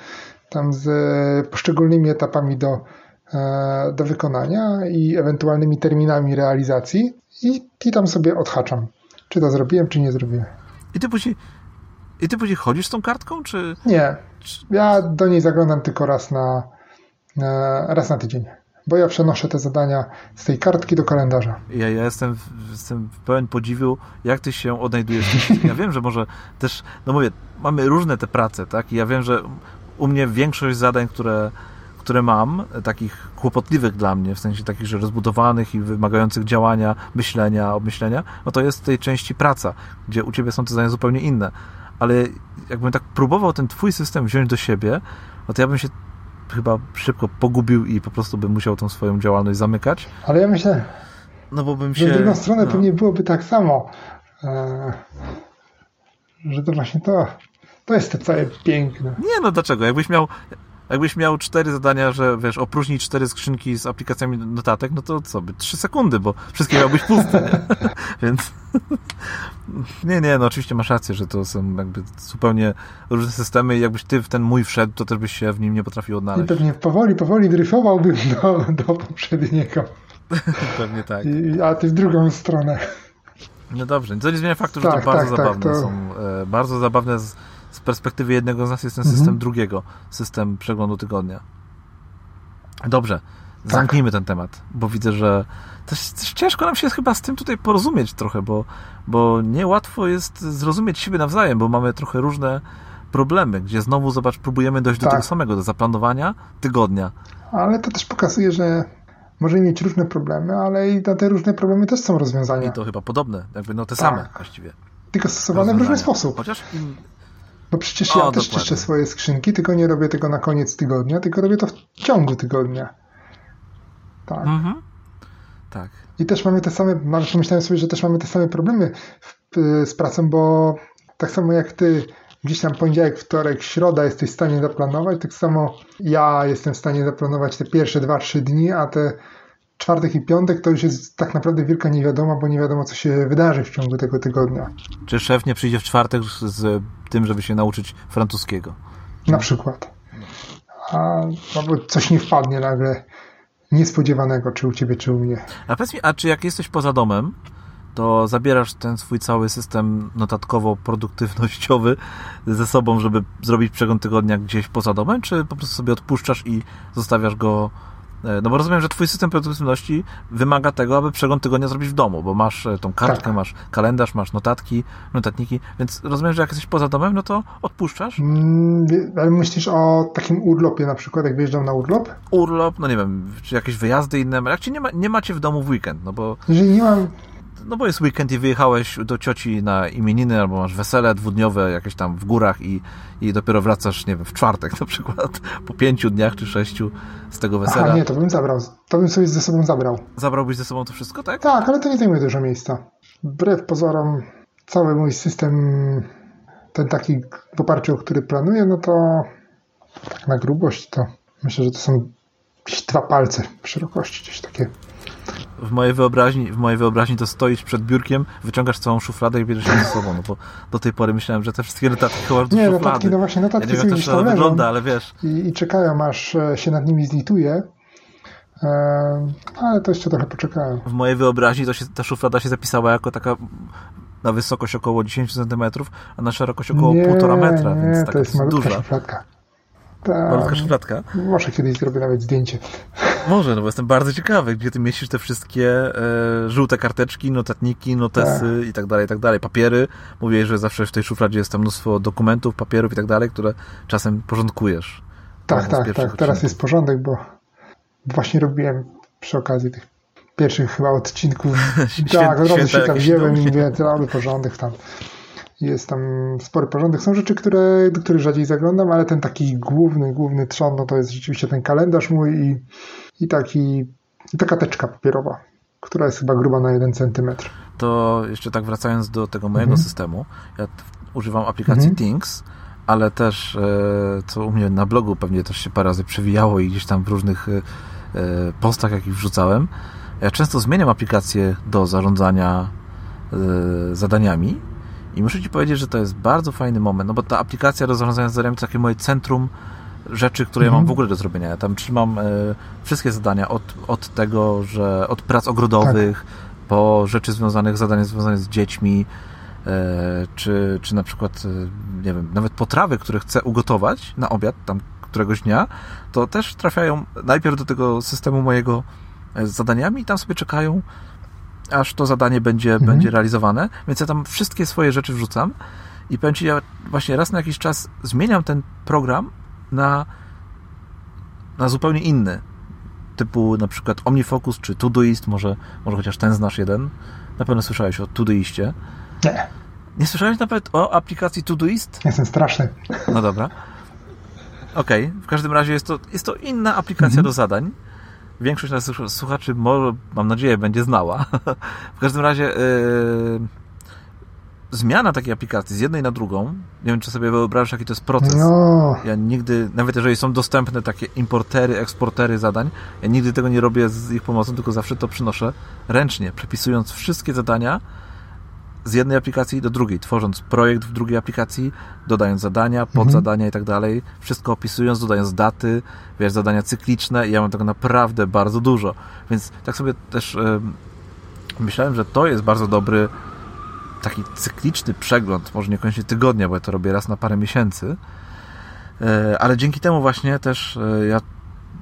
tam z poszczególnymi etapami do, do wykonania i ewentualnymi terminami realizacji. I, I tam sobie odhaczam. Czy to zrobiłem, czy nie zrobiłem. I ty później, i ty później chodzisz z tą kartką, czy... Nie. Czy... Ja do niej zaglądam tylko raz na, na raz na tydzień. Bo ja przenoszę te zadania z tej kartki do kalendarza. Ja, ja jestem, jestem pełen podziwu, jak ty się odnajdujesz. Ja wiem, że może też... No mówię, mamy różne te prace, tak? I ja wiem, że u mnie większość zadań, które... które mam, takich kłopotliwych dla mnie, w sensie takich, że rozbudowanych i wymagających działania, myślenia, obmyślenia, no to jest w tej części praca, gdzie u ciebie są te zadania zupełnie inne. Ale jakbym tak próbował ten twój system wziąć do siebie, no to ja bym się chyba szybko pogubił i po prostu bym musiał tą swoją działalność zamykać. Ale ja myślę, no bo bym się, że z drugą stronę no. pewnie byłoby tak samo, że to właśnie to, to jest to całe piękne. Nie, no dlaczego? Jakbyś miał Jakbyś miał cztery zadania, że wiesz, opróżnij cztery skrzynki z aplikacjami notatek, no to co by? Trzy sekundy, bo wszystkie miałbyś puste, nie? Więc nie, nie, no oczywiście masz rację, że to są jakby zupełnie różne systemy i jakbyś ty w ten mój wszedł, to też byś się w nim nie potrafił odnaleźć. I pewnie powoli, powoli dryfowałbym do, do poprzedniego. Pewnie tak. I, a ty w drugą stronę. No dobrze, to nie zmienia faktu, tak, że to bardzo tak, zabawne tak, to... są. E, bardzo zabawne z... Z perspektywy jednego z nas jest ten system mhm. drugiego, system przeglądu tygodnia. Dobrze, tak. Zamknijmy ten temat, bo widzę, że też, też ciężko nam się chyba z tym tutaj porozumieć trochę, bo, bo niełatwo jest zrozumieć siebie nawzajem, bo mamy trochę różne problemy, gdzie znowu, zobacz, próbujemy dojść tak. do tego samego, do zaplanowania tygodnia. Ale to też pokazuje, że możemy mieć różne problemy, ale i na te różne problemy też są rozwiązania. I to chyba podobne, jakby no te tak. same właściwie. Tylko stosowane w różny sposób. Chociaż im... No przecież ja o, też dokładnie. Czyszczę swoje skrzynki, tylko nie robię tego na koniec tygodnia, tylko robię to w ciągu tygodnia. Tak. Mm-hmm. Tak. I też mamy te same, pomyślałem sobie, że też mamy te same problemy w, z pracą, bo tak samo jak ty gdzieś tam poniedziałek, wtorek, środa jesteś w stanie zaplanować, tak samo ja jestem w stanie zaplanować te pierwsze dwa, trzy dni, a te czwartek i piątek to już jest tak naprawdę wielka niewiadoma, bo nie wiadomo, co się wydarzy w ciągu tego tygodnia. Czy szef nie przyjdzie w czwartek z tym, żeby się nauczyć francuskiego? Na przykład. A, albo coś nie wpadnie nagle niespodziewanego, czy u ciebie, czy u mnie. A powiedz mi, a czy jak jesteś poza domem, to zabierasz ten swój cały system notatkowo-produktywnościowy ze sobą, żeby zrobić przegląd tygodnia gdzieś poza domem, czy po prostu sobie odpuszczasz i zostawiasz go? No bo rozumiem, że twój system produktywności wymaga tego, aby przegląd tygodnia zrobić w domu, bo masz tą kartkę, tak. masz kalendarz, masz notatki, notatniki, więc rozumiem, że jak jesteś poza domem, no to odpuszczasz? Mm, ale myślisz o takim urlopie na przykład, jak wyjeżdżam na urlop? Urlop, no nie wiem, czy jakieś wyjazdy inne, jak cię nie, ma, nie macie w domu w weekend, no bo... Jeżeli nie mam... No bo jest weekend i wyjechałeś do cioci na imieniny, albo masz wesele dwudniowe jakieś tam w górach i, i dopiero wracasz, nie wiem, w czwartek na przykład, po pięciu dniach czy sześciu z tego wesela. Aha, nie, to bym zabrał. To bym sobie ze sobą zabrał. Zabrałbyś ze sobą to wszystko, tak? Tak, ale to nie zajmuje dużo miejsca. Wbrew pozorom cały mój system, ten taki w oparciu o który planuję, no to tak na grubość to myślę, że to są dwa palce szerokości, coś takie. W mojej wyobraźni, w mojej wyobraźni to stoisz przed biurkiem, wyciągasz całą szufladę i bierzesz ją ze sobą, no bo do tej pory myślałem, że te wszystkie notatki chowasz do nie, szuflady. Nie, notatki, no właśnie notatki ja nie wiem, jak to wygląda, ale wiesz. I, i czekają, aż się nad nimi zlituje, ale to jeszcze trochę poczekałem. W mojej wyobraźni to się, ta szuflada się zapisała jako taka na wysokość około dziesięć centymetrów, a na szerokość około półtora metra, więc taka to jest, jest duża. Szufladka. Ta... Malutka szufladka. Może kiedyś zrobię nawet zdjęcie. Może, no bo jestem bardzo ciekawy, gdzie ty mieścisz te wszystkie e, żółte karteczki, notatniki, notesy i tak dalej, i tak dalej. Papiery. Mówię, że zawsze w tej szufladzie jest tam mnóstwo dokumentów, papierów i tak dalej, które czasem porządkujesz. Tak, tak, tak. Odcinków. Teraz jest porządek, bo właśnie robiłem przy okazji tych pierwszych chyba odcinków. Świę, tak, robię się tam wziąłem i mówię, porządek tam. Jest tam spory porządek. Są rzeczy, które, do których rzadziej zaglądam, ale ten taki główny, główny trzon, no to jest rzeczywiście ten kalendarz mój i, i taki, i taka teczka papierowa, która jest chyba gruba na jeden centymetr. To jeszcze tak wracając do tego mojego mhm. systemu, ja używam aplikacji mhm. Things, ale też, co u mnie na blogu pewnie też się parę razy przewijało i gdzieś tam w różnych postach, jakich wrzucałem, ja często zmieniam aplikacje do zarządzania zadaniami i muszę Ci powiedzieć, że to jest bardzo fajny moment, no bo ta aplikacja do zarządzania zadaniami to takie moje centrum rzeczy, które mhm. ja mam w ogóle do zrobienia. Ja tam trzymam wszystkie zadania od, od tego, że od prac ogrodowych tak. po rzeczy związanych, zadania związane z dziećmi, czy, czy na przykład, nie wiem, nawet potrawy, które chcę ugotować na obiad tam któregoś dnia, to też trafiają najpierw do tego systemu mojego z zadaniami i tam sobie czekają, aż to zadanie będzie, mhm. będzie realizowane, więc ja tam wszystkie swoje rzeczy wrzucam i powiem Ci, ja właśnie raz na jakiś czas zmieniam ten program na, na zupełnie inny, typu na przykład OmniFocus czy Todoist, może, może chociaż ten znasz jeden, na pewno słyszałeś o Todoistie. Nie. Nie słyszałeś nawet o aplikacji Todoist? Jestem straszny. No dobra. Okej, okay. W każdym razie jest to, jest to inna aplikacja mhm. do zadań. Większość naszych słuchaczy, może, mam nadzieję, będzie znała. W każdym razie yy, zmiana takiej aplikacji z jednej na drugą, nie wiem, czy sobie wyobrażasz, jaki to jest proces. No. Ja nigdy, nawet jeżeli są dostępne takie importery, eksportery zadań, ja nigdy tego nie robię z ich pomocą, tylko zawsze to przynoszę ręcznie, przepisując wszystkie zadania z jednej aplikacji do drugiej, tworząc projekt w drugiej aplikacji, dodając zadania, podzadania i tak dalej, wszystko opisując, dodając daty, wiesz, zadania cykliczne i ja mam tego naprawdę bardzo dużo. Więc tak sobie też yy, myślałem, że to jest bardzo dobry taki cykliczny przegląd, może niekoniecznie tygodnia, bo ja to robię raz na parę miesięcy, yy, ale dzięki temu właśnie też yy, ja,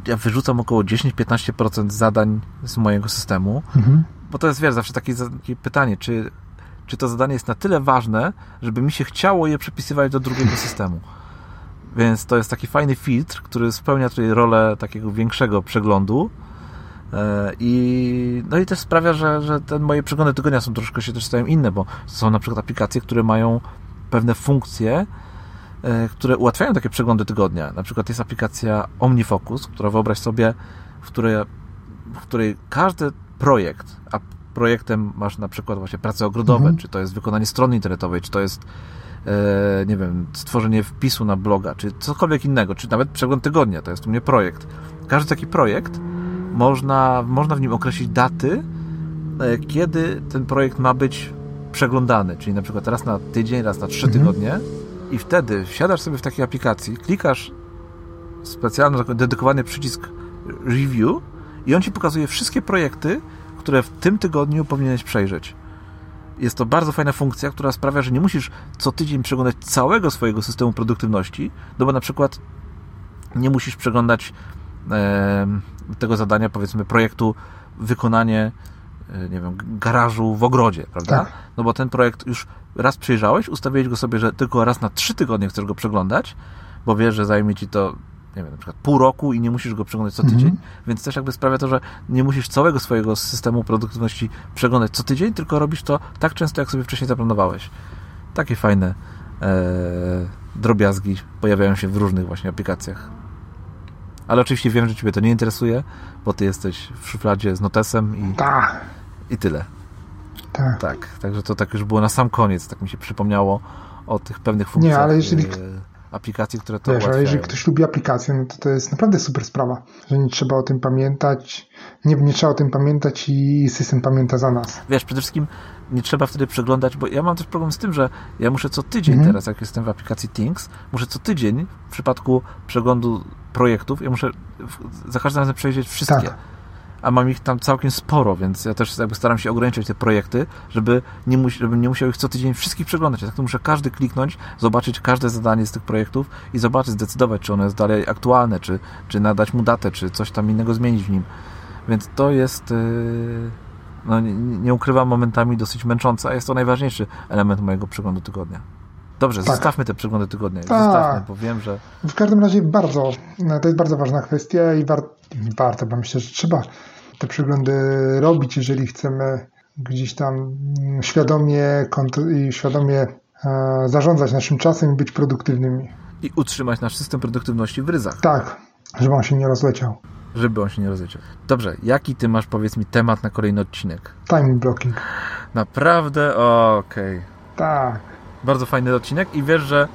ja wyrzucam około dziesięć do piętnastu procent zadań z mojego systemu, mhm. bo to jest, wiesz, zawsze takie, takie pytanie, czy czy to zadanie jest na tyle ważne, żeby mi się chciało je przepisywać do drugiego systemu. Więc to jest taki fajny filtr, który spełnia tutaj rolę takiego większego przeglądu i no i też sprawia, że, że te moje przeglądy tygodnia są troszkę się też stają inne, bo są na przykład aplikacje, które mają pewne funkcje, które ułatwiają takie przeglądy tygodnia. Na przykład jest aplikacja OmniFocus, która wyobraź sobie, w której, w której każdy projekt, a projektem masz na przykład właśnie prace ogrodowe, mhm. czy to jest wykonanie strony internetowej, czy to jest e, nie wiem, stworzenie wpisu na bloga, czy cokolwiek innego, czy nawet przegląd tygodnia, to jest u mnie projekt. Każdy taki projekt, można, można w nim określić daty, e, kiedy ten projekt ma być przeglądany, czyli na przykład raz na tydzień, raz na trzy mhm. tygodnie i wtedy wsiadasz sobie w takiej aplikacji, klikasz specjalny, dedykowany przycisk Review i on Ci pokazuje wszystkie projekty, które w tym tygodniu powinieneś przejrzeć. Jest to bardzo fajna funkcja, która sprawia, że nie musisz co tydzień przeglądać całego swojego systemu produktywności, no bo na przykład nie musisz przeglądać e, tego zadania, powiedzmy, projektu wykonanie, e, nie wiem, garażu w ogrodzie, prawda? Tak. No bo ten projekt już raz przejrzałeś, ustawiłeś go sobie, że tylko raz na trzy tygodnie chcesz go przeglądać, bo wiesz, że zajmie Ci to nie wiem, na przykład pół roku i nie musisz go przeglądać co tydzień, mhm. więc też jakby sprawia to, że nie musisz całego swojego systemu produktywności przeglądać co tydzień, tylko robisz to tak często, jak sobie wcześniej zaplanowałeś. Takie fajne e, drobiazgi pojawiają się w różnych właśnie aplikacjach. Ale oczywiście wiem, że Ciebie to nie interesuje, bo Ty jesteś w szufladzie z notesem i, Ta. i tyle. Ta. Tak. Także to tak już było na sam koniec, tak mi się przypomniało o tych pewnych funkcjach. Nie, ale jeżeli... aplikacji, które to Wiesz, ułatwiają. Ale jeżeli ktoś lubi aplikacje, no to to jest naprawdę super sprawa, że nie trzeba o tym pamiętać, nie, nie trzeba o tym pamiętać i system pamięta za nas. Wiesz, przede wszystkim nie trzeba wtedy przeglądać, bo ja mam też problem z tym, że ja muszę co tydzień mhm. teraz, jak jestem w aplikacji Things, muszę co tydzień w przypadku przeglądu projektów, ja muszę za każdym razem przejrzeć wszystkie. Tak. A mam ich tam całkiem sporo, więc ja też jakby staram się ograniczać te projekty, żeby nie mu- żebym nie musiał ich co tydzień wszystkich przeglądać. Ja tak to muszę każdy kliknąć, zobaczyć każde zadanie z tych projektów i zobaczyć, zdecydować, czy ono jest dalej aktualne, czy, czy nadać mu datę, czy coś tam innego zmienić w nim. Więc to jest, no nie, nie ukrywam, momentami dosyć męczące, a jest to najważniejszy element mojego przeglądu tygodnia. Dobrze, tak. Zostawmy te przeglądy tygodnia. Tak. Zostawmy, bo wiem, że... W każdym razie bardzo, no to jest bardzo ważna kwestia i war, warto, bo myślę, że trzeba te przeglądy robić, jeżeli chcemy gdzieś tam świadomie, konto, i świadomie zarządzać naszym czasem i być produktywnymi. I utrzymać nasz system produktywności w ryzach. Tak, żeby on się nie rozleciał. Żeby on się nie rozleciał. Dobrze, jaki ty masz, powiedz mi, temat na kolejny odcinek? Timing blocking. Naprawdę? Okej. Okay. Tak. Bardzo fajny odcinek i wiesz, że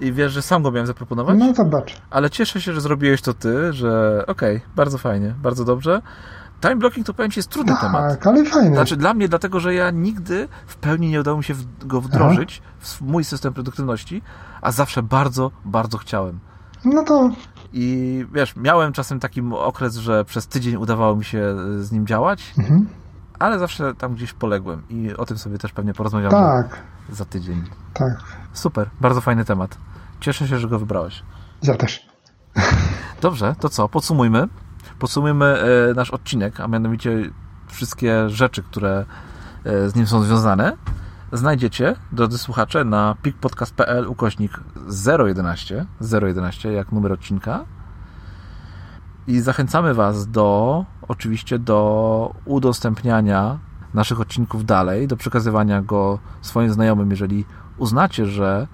i wiesz, że sam go miałem zaproponować? No zobacz. Ale cieszę się, że zrobiłeś to ty, że okej, okay, bardzo fajnie, bardzo dobrze. Time blocking to, powiem ci, jest trudny tak, temat. Tak, ale fajny. Znaczy dla mnie, dlatego, że ja nigdy w pełni nie udało mi się go wdrożyć Aha. w mój system produktywności, a zawsze bardzo, bardzo chciałem. No to... I wiesz, miałem czasem taki okres, że przez tydzień udawało mi się z nim działać, mhm. ale zawsze tam gdzieś poległem i o tym sobie też pewnie porozmawiamy tak. za tydzień. Tak. Super, bardzo fajny temat. Cieszę się, że go wybrałeś. Ja też. Dobrze, to co? Podsumujmy. Podsumujmy nasz odcinek, a mianowicie wszystkie rzeczy, które z nim są związane, znajdziecie, drodzy słuchacze, na pikpodcast.pl ukośnik zero jedenaście, zero jedenaście jak numer odcinka. I zachęcamy Was do, oczywiście, do udostępniania naszych odcinków dalej, do przekazywania go swoim znajomym, jeżeli uznacie, że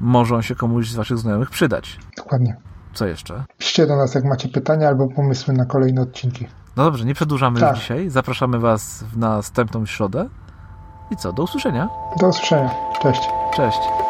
może on się komuś z Waszych znajomych przydać. Dokładnie. Co jeszcze? Piszcie do nas, jak macie pytania albo pomysły na kolejne odcinki. No dobrze, nie przedłużamy tak. już dzisiaj. Zapraszamy Was w następną środę. I co? Do usłyszenia. Do usłyszenia. Cześć. Cześć.